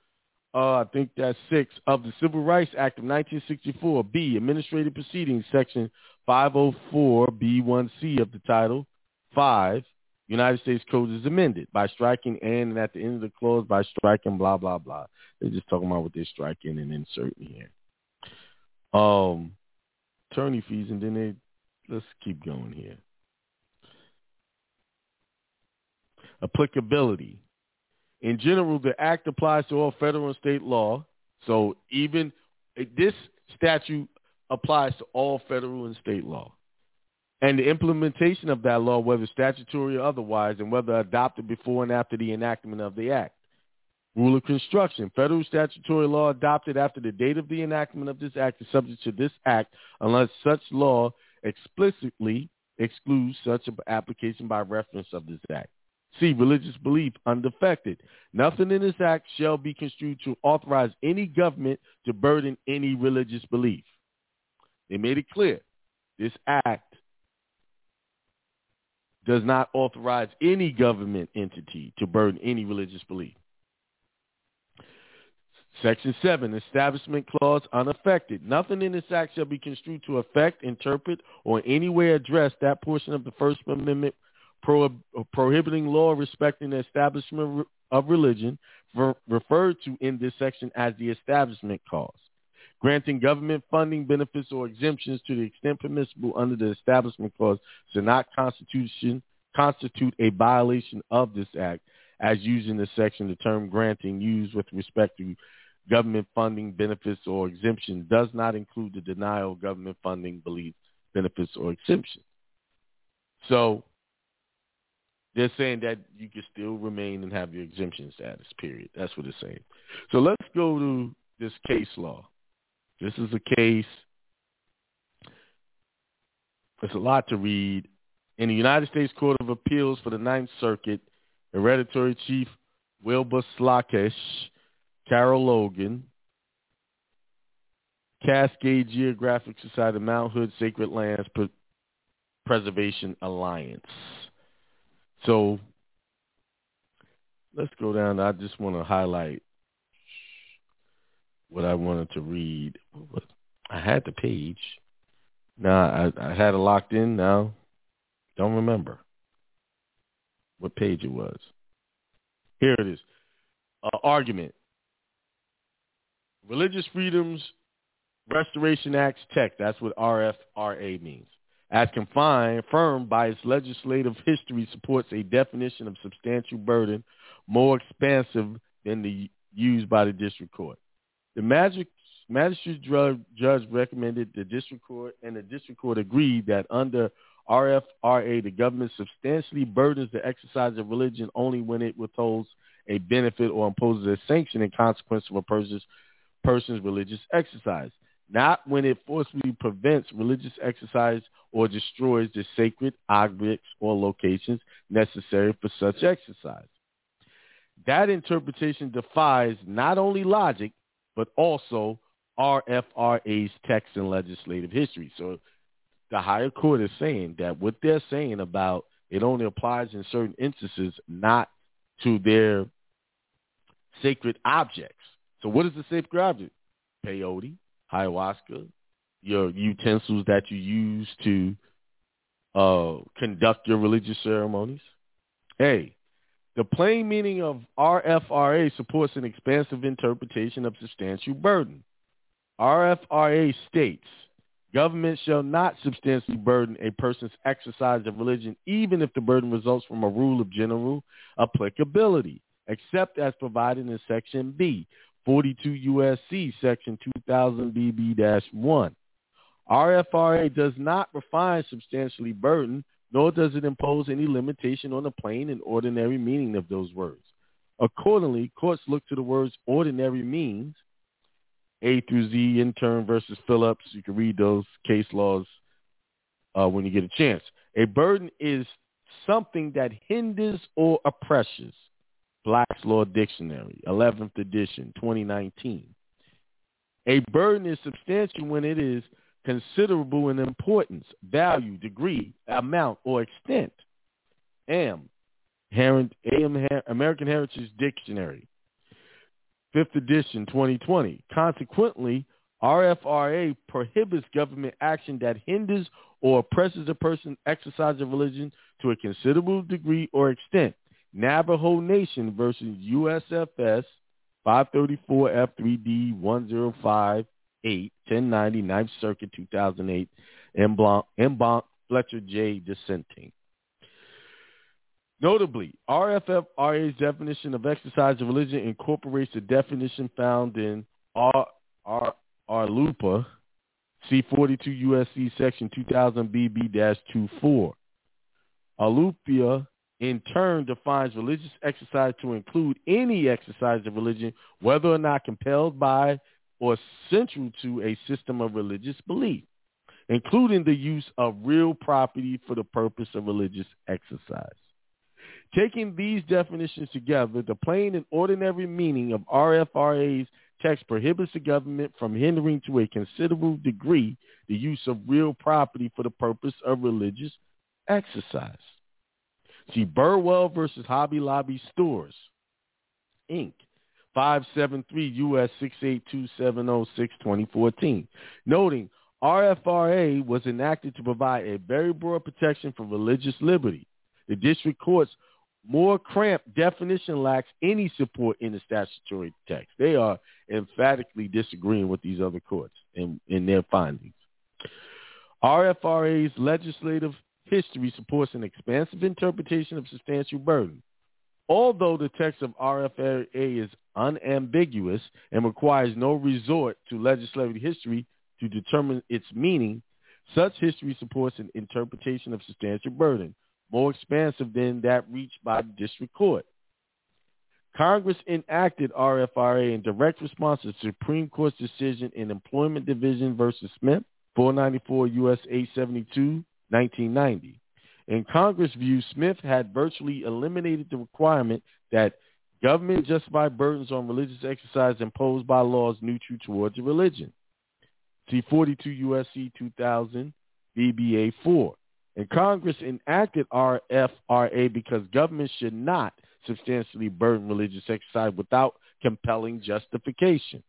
Uh, I think that's six of the Civil Rights Act of nineteen sixty-four, B, Administrative Proceedings, Section five oh four B one C of the title, five, United States Code is amended by striking and, and at the end of the clause by striking blah, blah, blah. They're just talking about what they're striking and inserting here. Um, attorney fees, and then they, let's keep going here. Applicability. In general, the act applies to all federal and state law. So even this statute applies to all federal and state law. And the implementation of that law, whether statutory or otherwise, and whether adopted before and after the enactment of the act. Rule of construction. Federal statutory law adopted after the date of the enactment of this act is subject to this act unless such law explicitly excludes such application by reference of this act. C, religious belief, undefected. Nothing in this act shall be construed to authorize any government to burden any religious belief. They made it clear. This act does not authorize any government entity to burden any religious belief. Section seven, Establishment Clause, unaffected. Nothing in this act shall be construed to affect, interpret, or in any way address that portion of the First Amendment Pro- prohibiting law respecting the establishment of religion for, referred to in this section as the Establishment Clause, granting government funding, benefits, or exemptions to the extent permissible under the Establishment Clause shall not constitution, constitute a violation of this act as used in this section. The term granting used with respect to government funding, benefits, or exemption does not include the denial of government funding, beliefs, benefits, or exemptions. So they're saying that you can still remain and have your exemption status, period. That's what it's saying. So let's go to this case law. This is a case. There's a lot to read. In the United States Court of Appeals for the Ninth Circuit, Hereditary Chief Wilbur Slakesh, Carol Logan, Cascade Geographic Society, Mount Hood, Sacred Lands Preservation Alliance. So let's go down. I just want to highlight what I wanted to read. I had the page. Now I, I had it locked in. Now don't remember what page it was. Here it is. Uh, argument. Religious Freedoms Restoration Act's text. That's what R F R A means. As confirmed by its legislative history, supports a definition of substantial burden more expansive than the used by the district court. The magic, magistrate judge recommended the district court, and the district court agreed that under R F R A, the government substantially burdens the exercise of religion only when it withholds a benefit or imposes a sanction in consequence of a person's, person's religious exercise, not when it forcibly prevents religious exercise or destroys the sacred objects or locations necessary for such exercise. That interpretation defies not only logic, but also R F R A's text and legislative history. So the higher court is saying that what they're saying about it only applies in certain instances, not to their sacred objects. So what is the sacred object? Peyote, ayahuasca, your utensils that you use to uh, conduct your religious ceremonies. Hey, the plain meaning of R F R A supports an expansive interpretation of substantial burden. R F R A states, government shall not substantially burden a person's exercise of religion, even if the burden results from a rule of general applicability, except as provided in Section B, forty-two U S C, Section two thousand B B one. R F R A does not refine substantially burden, nor does it impose any limitation on the plain and ordinary meaning of those words. Accordingly, courts look to the words ordinary means, A through Z, Intern versus Phillips. You can read those case laws uh, when you get a chance. A burden is something that hinders or oppresses. Black's Law Dictionary, eleventh edition, twenty nineteen. A burden is substantial when it is considerable in importance, value, degree, amount, or extent. A M, American Heritage Dictionary. fifth edition, twenty twenty. Consequently, R F R A prohibits government action that hinders or oppresses a person exercising religion to a considerable degree or extent. Navajo Nation versus U S F S, five thirty-four F three D one oh five eight, ten ninety, Ninth Circuit, two thousand eight, en banc, Fletcher J. dissenting. Notably, R F R A's definition of exercise of religion incorporates the definition found in R R R L U P A, C forty-two U S C Section two thousand B B twenty-four. R L U P A, in turn, defines religious exercise to include any exercise of religion, whether or not compelled by or central to a system of religious belief, including the use of real property for the purpose of religious exercise. Taking these definitions together, the plain and ordinary meaning of R F R A's text prohibits the government from hindering to a considerable degree the use of real property for the purpose of religious exercise. See Burwell versus Hobby Lobby Stores, Incorporated, five seventy-three U S six eight two seven oh six, twenty fourteen, noting R F R A was enacted to provide a very broad protection for religious liberty. The district court's more cramped definition lacks any support in the statutory text. They are emphatically disagreeing with these other courts in, in their findings. R F R A's legislative history supports an expansive interpretation of substantial burden. Although the text of R F R A is unambiguous and requires no resort to legislative history to determine its meaning, such history supports an interpretation of substantial burden more expansive than that reached by the district court. Congress enacted R F R A in direct response to the Supreme Court's decision in Employment Division versus Smith, four ninety-four U S eight seventy-two, nineteen ninety. In Congress' view, Smith had virtually eliminated the requirement that government justify burdens on religious exercise imposed by laws neutral towards a religion. See forty-two U S C two thousand, B B A four. And Congress enacted R F R A because government should not substantially burden religious exercise without compelling justification.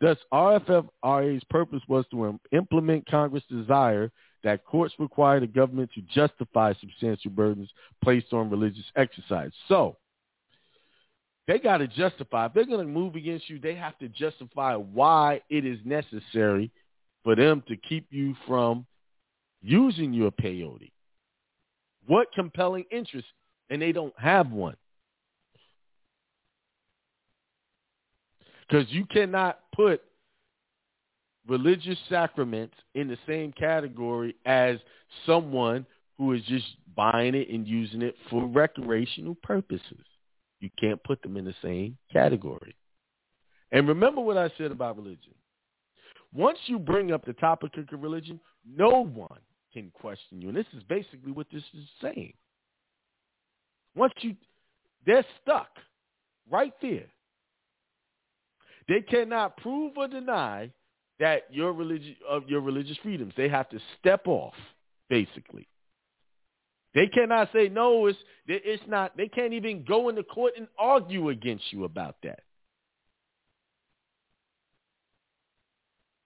Thus, R F R A's purpose was to implement Congress' desire that courts require the government to justify substantial burdens placed on religious exercise. So, they got to justify. If they're going to move against you, they have to justify why it is necessary for them to keep you from using your peyote. What compelling interest? And they don't have one. Because you cannot put religious sacraments in the same category as someone who is just buying it and using it for recreational purposes. You can't put them in the same category. And remember what I said about religion. Once you bring up the topic of religion, no one can question you. And this is basically what this is saying. Once you, they're stuck right there. They cannot prove or deny that your religion of your religious freedoms. They have to step off, basically. They cannot say, no, it's, it's not. They can't even go into court and argue against you about that.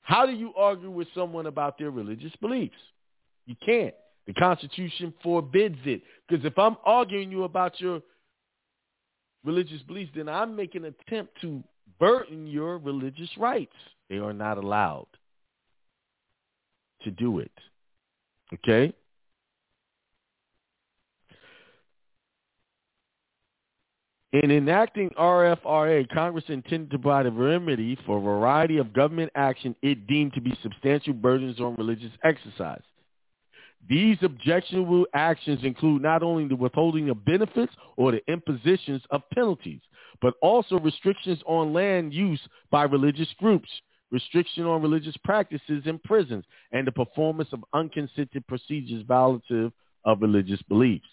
How do you argue with someone about their religious beliefs? You can't. The Constitution forbids it. Because if I'm arguing you about your religious beliefs, then I'm making an attempt to burden your religious rights. They are not allowed to do it. Okay? In enacting R F R A, Congress intended to provide a remedy for a variety of government action it deemed to be substantial burdens on religious exercise. These objectionable actions include not only the withholding of benefits or the impositions of penalties, but also restrictions on land use by religious groups, restriction on religious practices in prisons, and the performance of unconsented procedures violative of religious beliefs.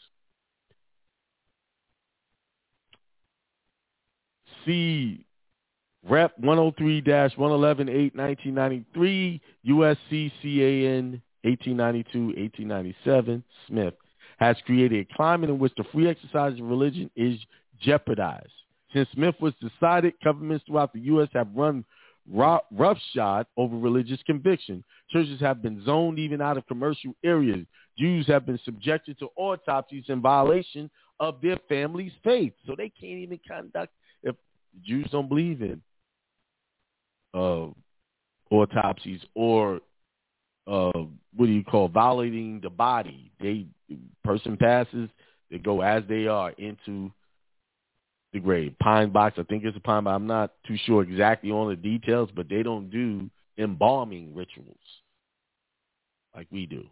See Rep one oh three dash one eleven eight, nineteen ninety-three, U S C C A N eighteen ninety-two to eighteen ninety-seven, Smith, has created a climate in which the free exercise of religion is jeopardized. Since Smith was decided, governments throughout the U S have run roughshod over religious conviction. Churches have been zoned even out of commercial areas. Jews have been subjected to autopsies in violation of their family's faith. So they can't even conduct, if Jews don't believe in uh, autopsies or uh, what do you call, violating the body. They, the person passes, they go as they are into the grave. Pine box, I think it's a pine box. I'm not too sure exactly on the details, but they don't do embalming rituals like we do.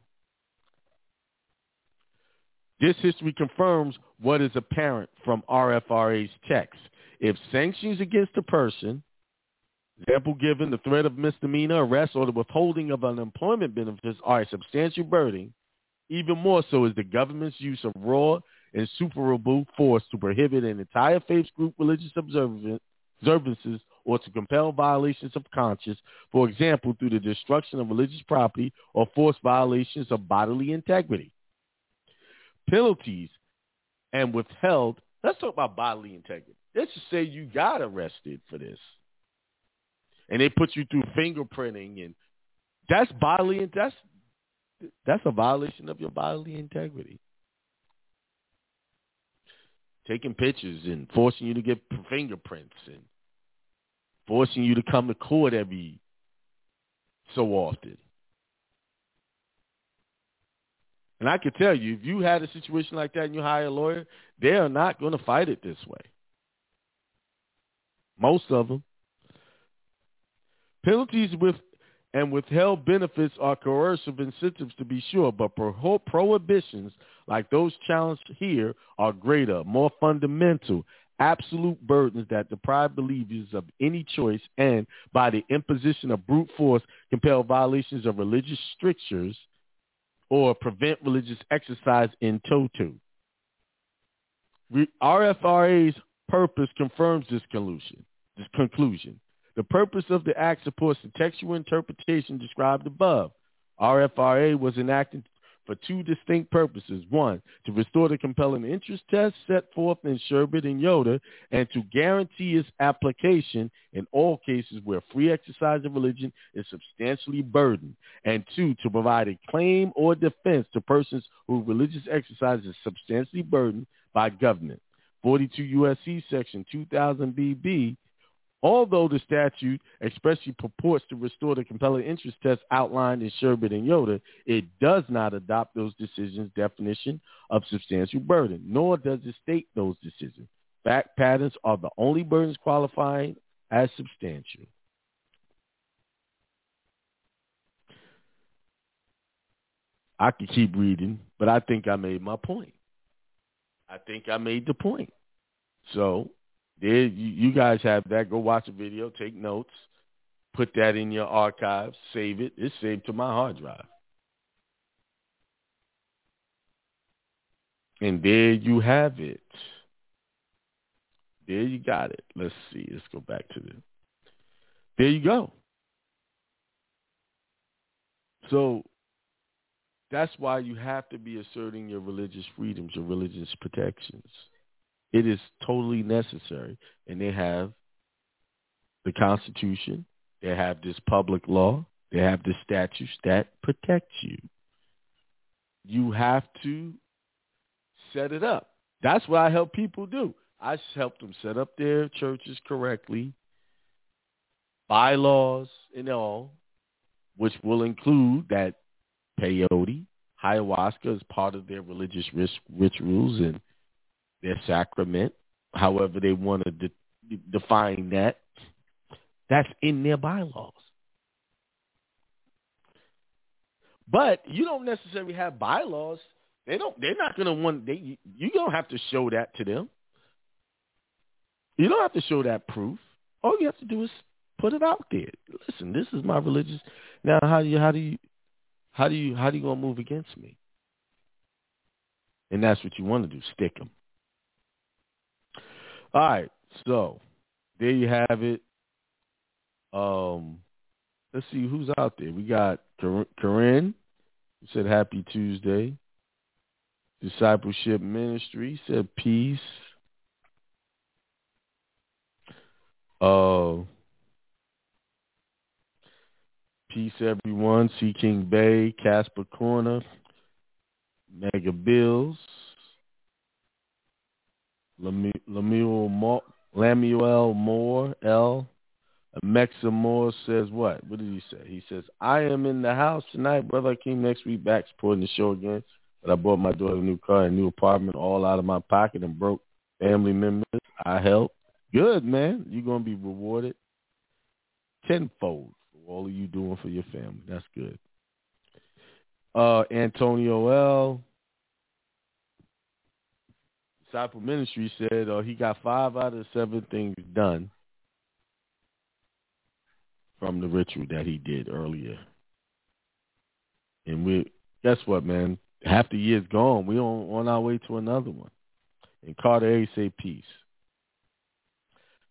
This history confirms what is apparent from R F R A's text. If sanctions against a person, example given, the threat of misdemeanor arrest or the withholding of unemployment benefits, are a substantial burden, even more so is the government's use of raw, insuperable force to prohibit an entire faith group religious observances or to compel violations of conscience, for example, through the destruction of religious property or forced violations of bodily integrity. Penalties and withheld. Let's talk about bodily integrity. Let's just say you got arrested for this, and they put you through fingerprinting, and that's bodily. And that's that's a violation of your bodily integrity. Taking pictures and forcing you to get fingerprints and forcing you to come to court every so often. And I can tell you, if you had a situation like that and you hire a lawyer, they are not going to fight it this way. Most of them. Penalties with and withheld benefits are coercive incentives, to be sure, but pro- prohibitions like those challenged here are greater, more fundamental, absolute burdens that deprive believers of any choice and, by the imposition of brute force, compel violations of religious strictures or prevent religious exercise in toto. R F R A's purpose confirms this conclusion. This conclusion. The purpose of the act supports the textual interpretation described above. R F R A was enacted for two distinct purposes. One, to restore the compelling interest test set forth in Sherbert and Yoder, and to guarantee its application in all cases where free exercise of religion is substantially burdened. And two, to provide a claim or defense to persons whose religious exercise is substantially burdened by government. forty-two U S C section two thousand B B. Although the statute expressly purports to restore the compelling interest test outlined in Sherbert and Yoder, it does not adopt those decisions' definition of substantial burden, nor does it state those decisions. Fact patterns are the only burdens qualifying as substantial. I could keep reading, but I think I made my point. I think I made the point. So there, you guys have that. Go watch the video, take notes, put that in your archives, save it. It's saved to my hard drive. And there you have it. There you got it. Let's see. Let's go back to this. There you go. So that's why you have to be asserting your religious freedoms, your religious protections. It is totally necessary. And they have the Constitution. They have this public law. They have the statutes that protect you. You have to set it up. That's what I help people do. I help them set up their churches correctly, bylaws and all, which will include that peyote, ayahuasca is part of their religious rituals and their sacrament, however they want to de- define that, that's in their bylaws. But you don't necessarily have bylaws. They don't. They're not going to want. They you don't have to show that to them. You don't have to show that proof. All you have to do is put it out there. Listen, this is my religious. Now, how do you how do you how do you how do you going to move against me? And that's what you want to do. Stick them. All right, so there you have it. Um, let's see who's out there. We got Corinne, who said happy Tuesday. Discipleship Ministry said peace. Uh, peace, everyone. C. King Bay, Casper Corner, Mega Bills, Lemuel Moore, Lamuel Moore, L. Mexa Moore says what? What did he say? He says, I am in the house tonight, brother. I came next week back supporting the show again, but I bought my daughter a new car and new apartment all out of my pocket and broke family members I helped. Good, man. You're going to be rewarded tenfold for all of you doing for your family. That's good. Uh, Antonio L. Disciple Ministry said uh, he got five out of seven things done from the ritual that he did earlier. And we, guess what, man? Half the year's gone. We're on, on our way to another one. And Carter A. say peace.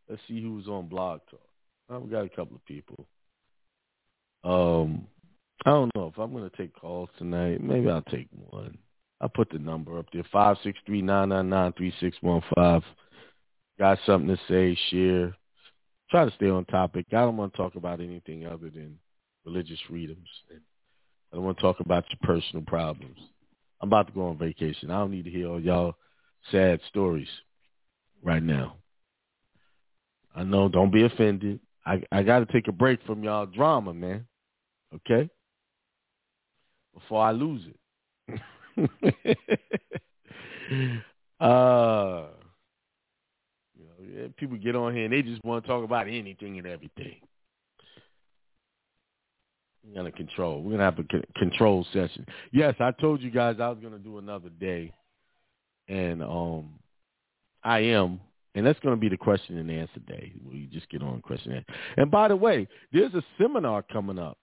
Let's see who's on Blog Talk. Oh, we got a couple of people. Um, I don't know if I'm going to take calls tonight. Maybe I'll take one. I'll put the number up there, five six three, nine nine nine, three six one five. Got something to say, share. Try to stay on topic. I don't want to talk about anything other than religious freedoms. I don't want to talk about your personal problems. I'm about to go on vacation. I don't need to hear all y'all sad stories right now. I know, don't be offended. I, I got to take a break from y'all drama, man. Okay? Before I lose it. uh... People get on here and they just want to talk about anything and everything. We're going to control. We're going to have a c- control session. Yes, I told you guys I was going to do another day. And um, I am. And that's going to be the question and answer day. We just get on question and answer. And by the way, there's a seminar coming up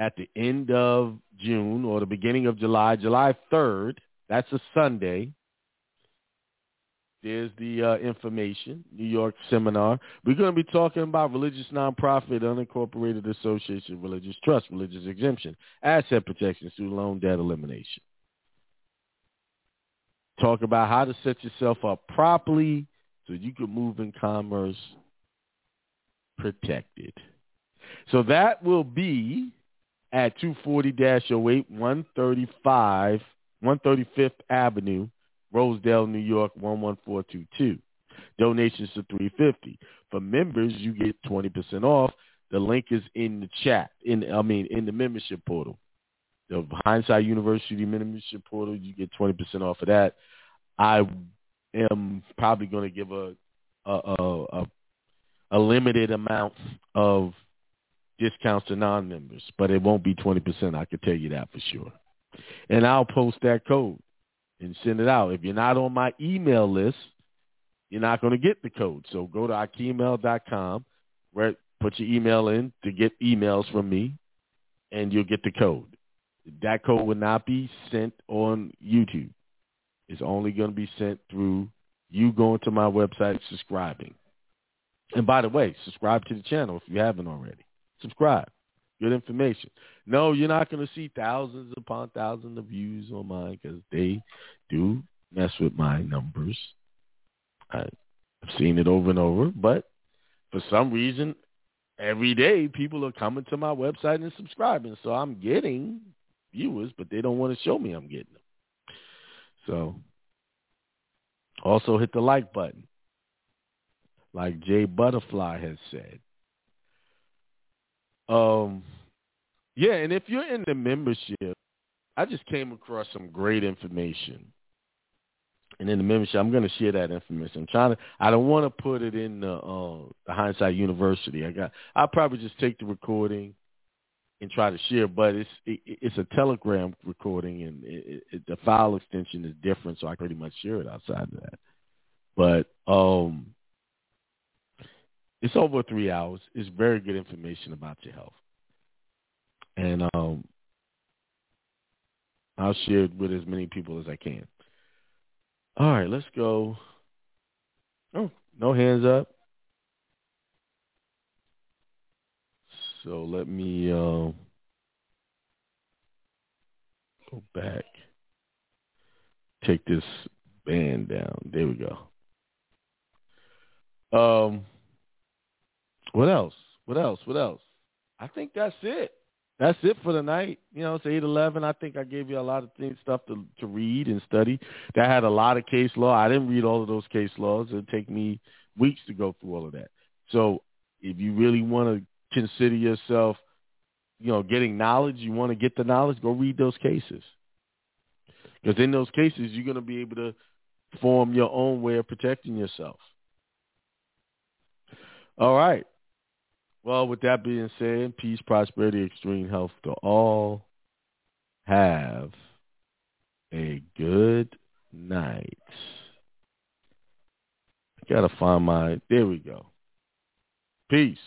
at the end of June or the beginning of July, July third. That's a Sunday. There's the uh, information, New York seminar. We're going to be talking about religious nonprofit, unincorporated association, religious trust, religious exemption, asset protection, student loan debt elimination. Talk about how to set yourself up properly so you can move in commerce protected. So that will be at two forty oh eight, one thirty-five, one thirty-fifth Avenue, Rosedale, New York, one one four two two. Donations to three hundred fifty dollars. For members, you get twenty percent off. The link is in the chat, in I mean, in the membership portal. The Hindsight University membership portal, you get twenty percent off of that. I am probably going to give a a, a a limited amount of discounts to non-members, but it won't be twenty percent. I can tell you that for sure. And I'll post that code and send it out. If you're not on my email list, you're not going to get the code. So go to ikeemail dot com, where put your email in to get emails from me, and you'll get the code. That code will not be sent on YouTube. It's only going to be sent through you going to my website, subscribing. And by the way, subscribe to the channel if you haven't already. Subscribe. Good information. No, you're not going to see thousands upon thousands of views on mine because they do mess with my numbers. I've seen it over and over, but for some reason, every day people are coming to my website and subscribing. So I'm getting viewers, but they don't want to show me I'm getting them. So also hit the like button, like Jay Butterfly has said. Um, yeah, and if you're in the membership, I just came across some great information. And in the membership, I'm going to share that information. I'm trying to. I don't want to put it in the, uh, the Hindsight University. I got. I'll probably just take the recording and try to share. But it's it, it's a Telegram recording, and it, it, the file extension is different, so I can pretty much share it outside of that. But um. It's over three hours. It's very good information about your health. And um, I'll share it with as many people as I can. All right, let's go. Oh, no hands up. So let me uh, go back. Take this band down. There we go. Um. What else? What else? What else? I think that's it. That's it for the night. You know, it's eight eleven. I think I gave you a lot of things, stuff to to read and study. That had a lot of case law. I didn't read all of those case laws. It would take me weeks to go through all of that. So if you really want to consider yourself, you know, getting knowledge, you want to get the knowledge, go read those cases. Because in those cases, you're going to be able to form your own way of protecting yourself. All right. Well, with that being said, peace, prosperity, extreme health to all. Have a good night. I gotta find my, there we go. Peace.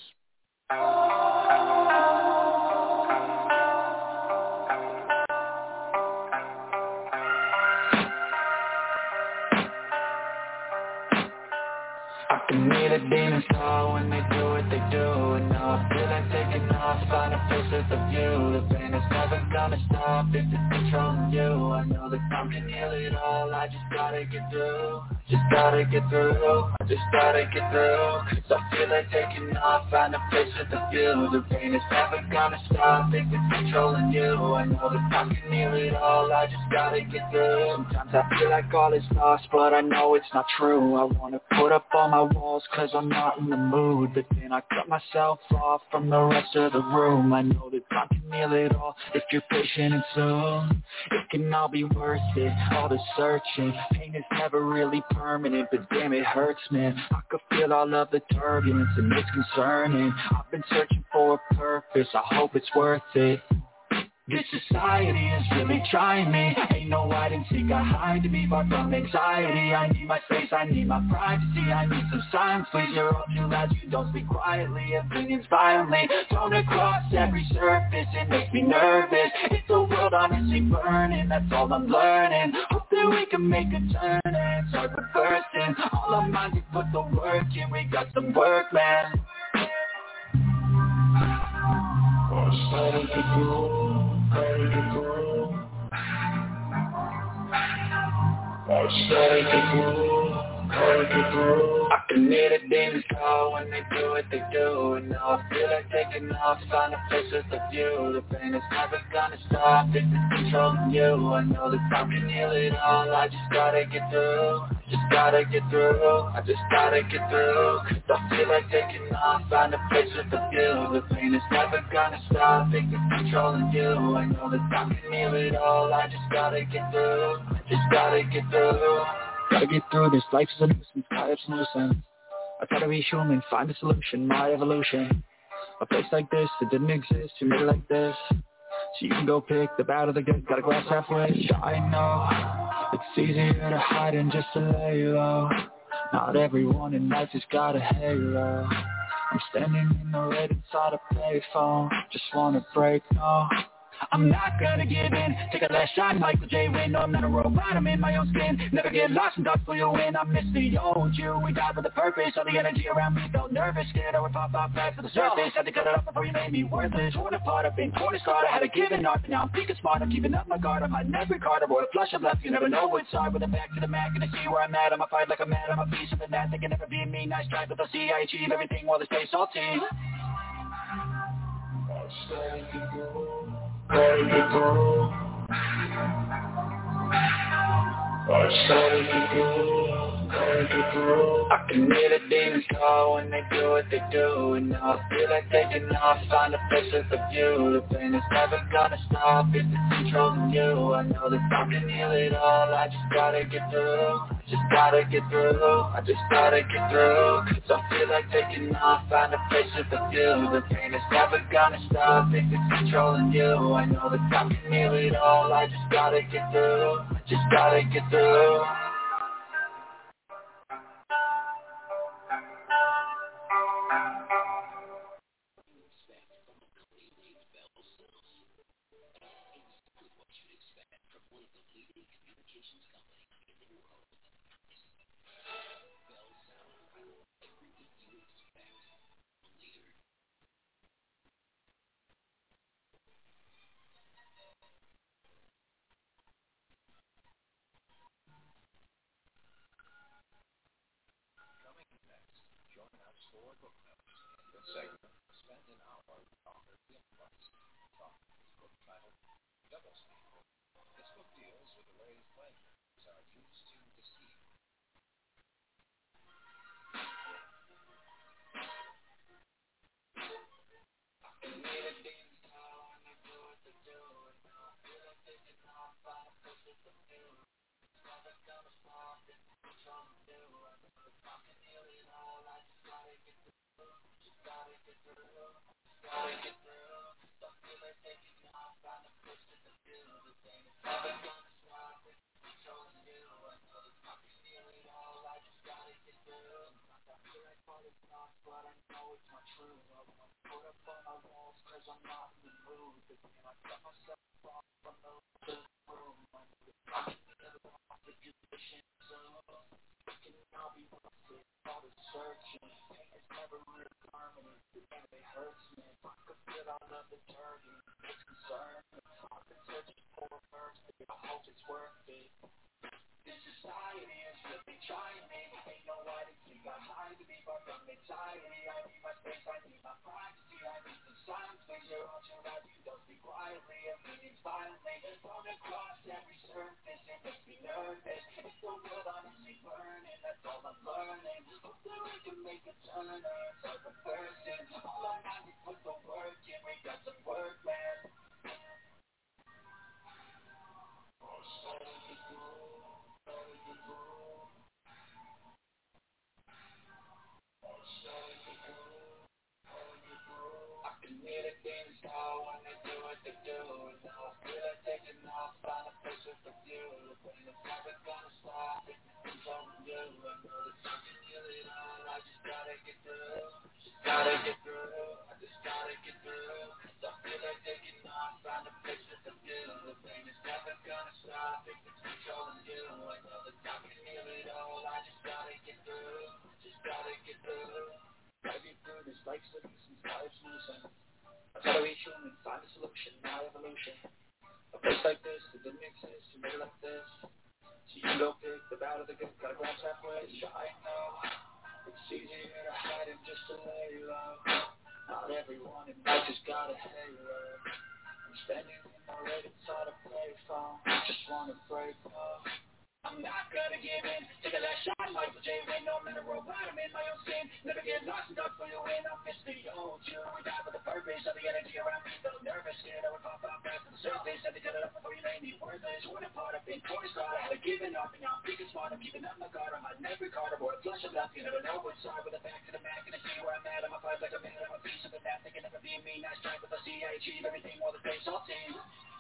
I can hear the demons call when they do what they do, and now I feel like taking off, find a place with a view. The pain is never gonna stop if it's controlling you. I know that time can heal it all, I just gotta get through. Just gotta get through, I just gotta get through. So I feel like taking off, find a place with a view. The pain is never gonna stop if it's controlling you. I know that time can heal it all, I just gotta get through. Sometimes I feel like all is lost, but I know it's not true. I wanna put up all my walls cause I'm not in the mood, but then I cut myself off from the rest of the room. I know that time can heal it all if you're patient and soon. It can all be worth it, all the searching. Pain is never really permanent, but damn it hurts, man. I could feel all of the turbulence and it's concerning. I've been searching for a purpose, I hope it's worth it. This society is really trying me. Ain't no hide and seek, I hide me far from anxiety. I need my space, I need my privacy. I need some silence, please. You're up too loud, you don't speak quietly. Opinions violently thrown across every surface. It makes me nervous. It's a world honestly burning. That's all I'm learning. Hope that we can make a turn and start reversing. All our minds, we put the work in. We got some work, man. I started to grow. I started to grow. I can hear the demons call when they do what they do, and now I feel like taking off, find a place with a view. The pain is never gonna stop, it's controlling you. I know that I can heal it all, I just gotta get through. Just gotta get through, I just gotta get through. Cause I feel like taking off, find a place with a view. The pain is never gonna stop, it keeps controlling you. I know that I can heal it all, I just gotta get through. Just gotta get through. Gotta get through this, life is a nuisance, tie up some loose ends. I gotta be human, find a solution, my evolution. A place like this, it didn't exist, you made it like this. So you can go pick the bad or the good, got a glass halfway. I know, it's easier to hide and just to lay low. Not everyone in life has got a halo. I'm standing in the red inside a payphone. Just wanna break, no, I'm not gonna give in. Take a last shot, Michael J. Win. No, I'm not a robot, I'm in my own skin. Never get lost and dark for your win. I miss the old you, we died with a purpose. All the energy around me felt nervous. Scared I would pop out back to the surface. Had to cut it off before you made me worthless. Torn apart, I've been torn apart. I had a given art, but now I'm thinking smart. I'm keeping up my guard, I'm hiding every card. I wore a flush, I'm left, you never know what's hard. With a back to the mat, gonna see where I'm at. I'ma fight like I'm mad, I'm a piece of the mat. They can never be me, nice try, but they'll see I achieve everything while they stay salty. I started to grow. I started to grow. Started to grow. I can hear the demons call when they do what they do, and now I feel like taking off, find a place with a view. The pain is never gonna stop if it's controlling you. I know that I can heal it all. I just gotta get through. Just gotta get through, I just gotta get through. Cause I feel like taking off, find a place with a view. The pain is never gonna stop if it's controlling you. I know that I can heal it all, I just gotta get through. I just gotta get through. Or book notes. segment, spend an hour with author Bill Price talking about his book titled Double Standard. This book deals with the ways languages are used to deceive. Everything all the face all team.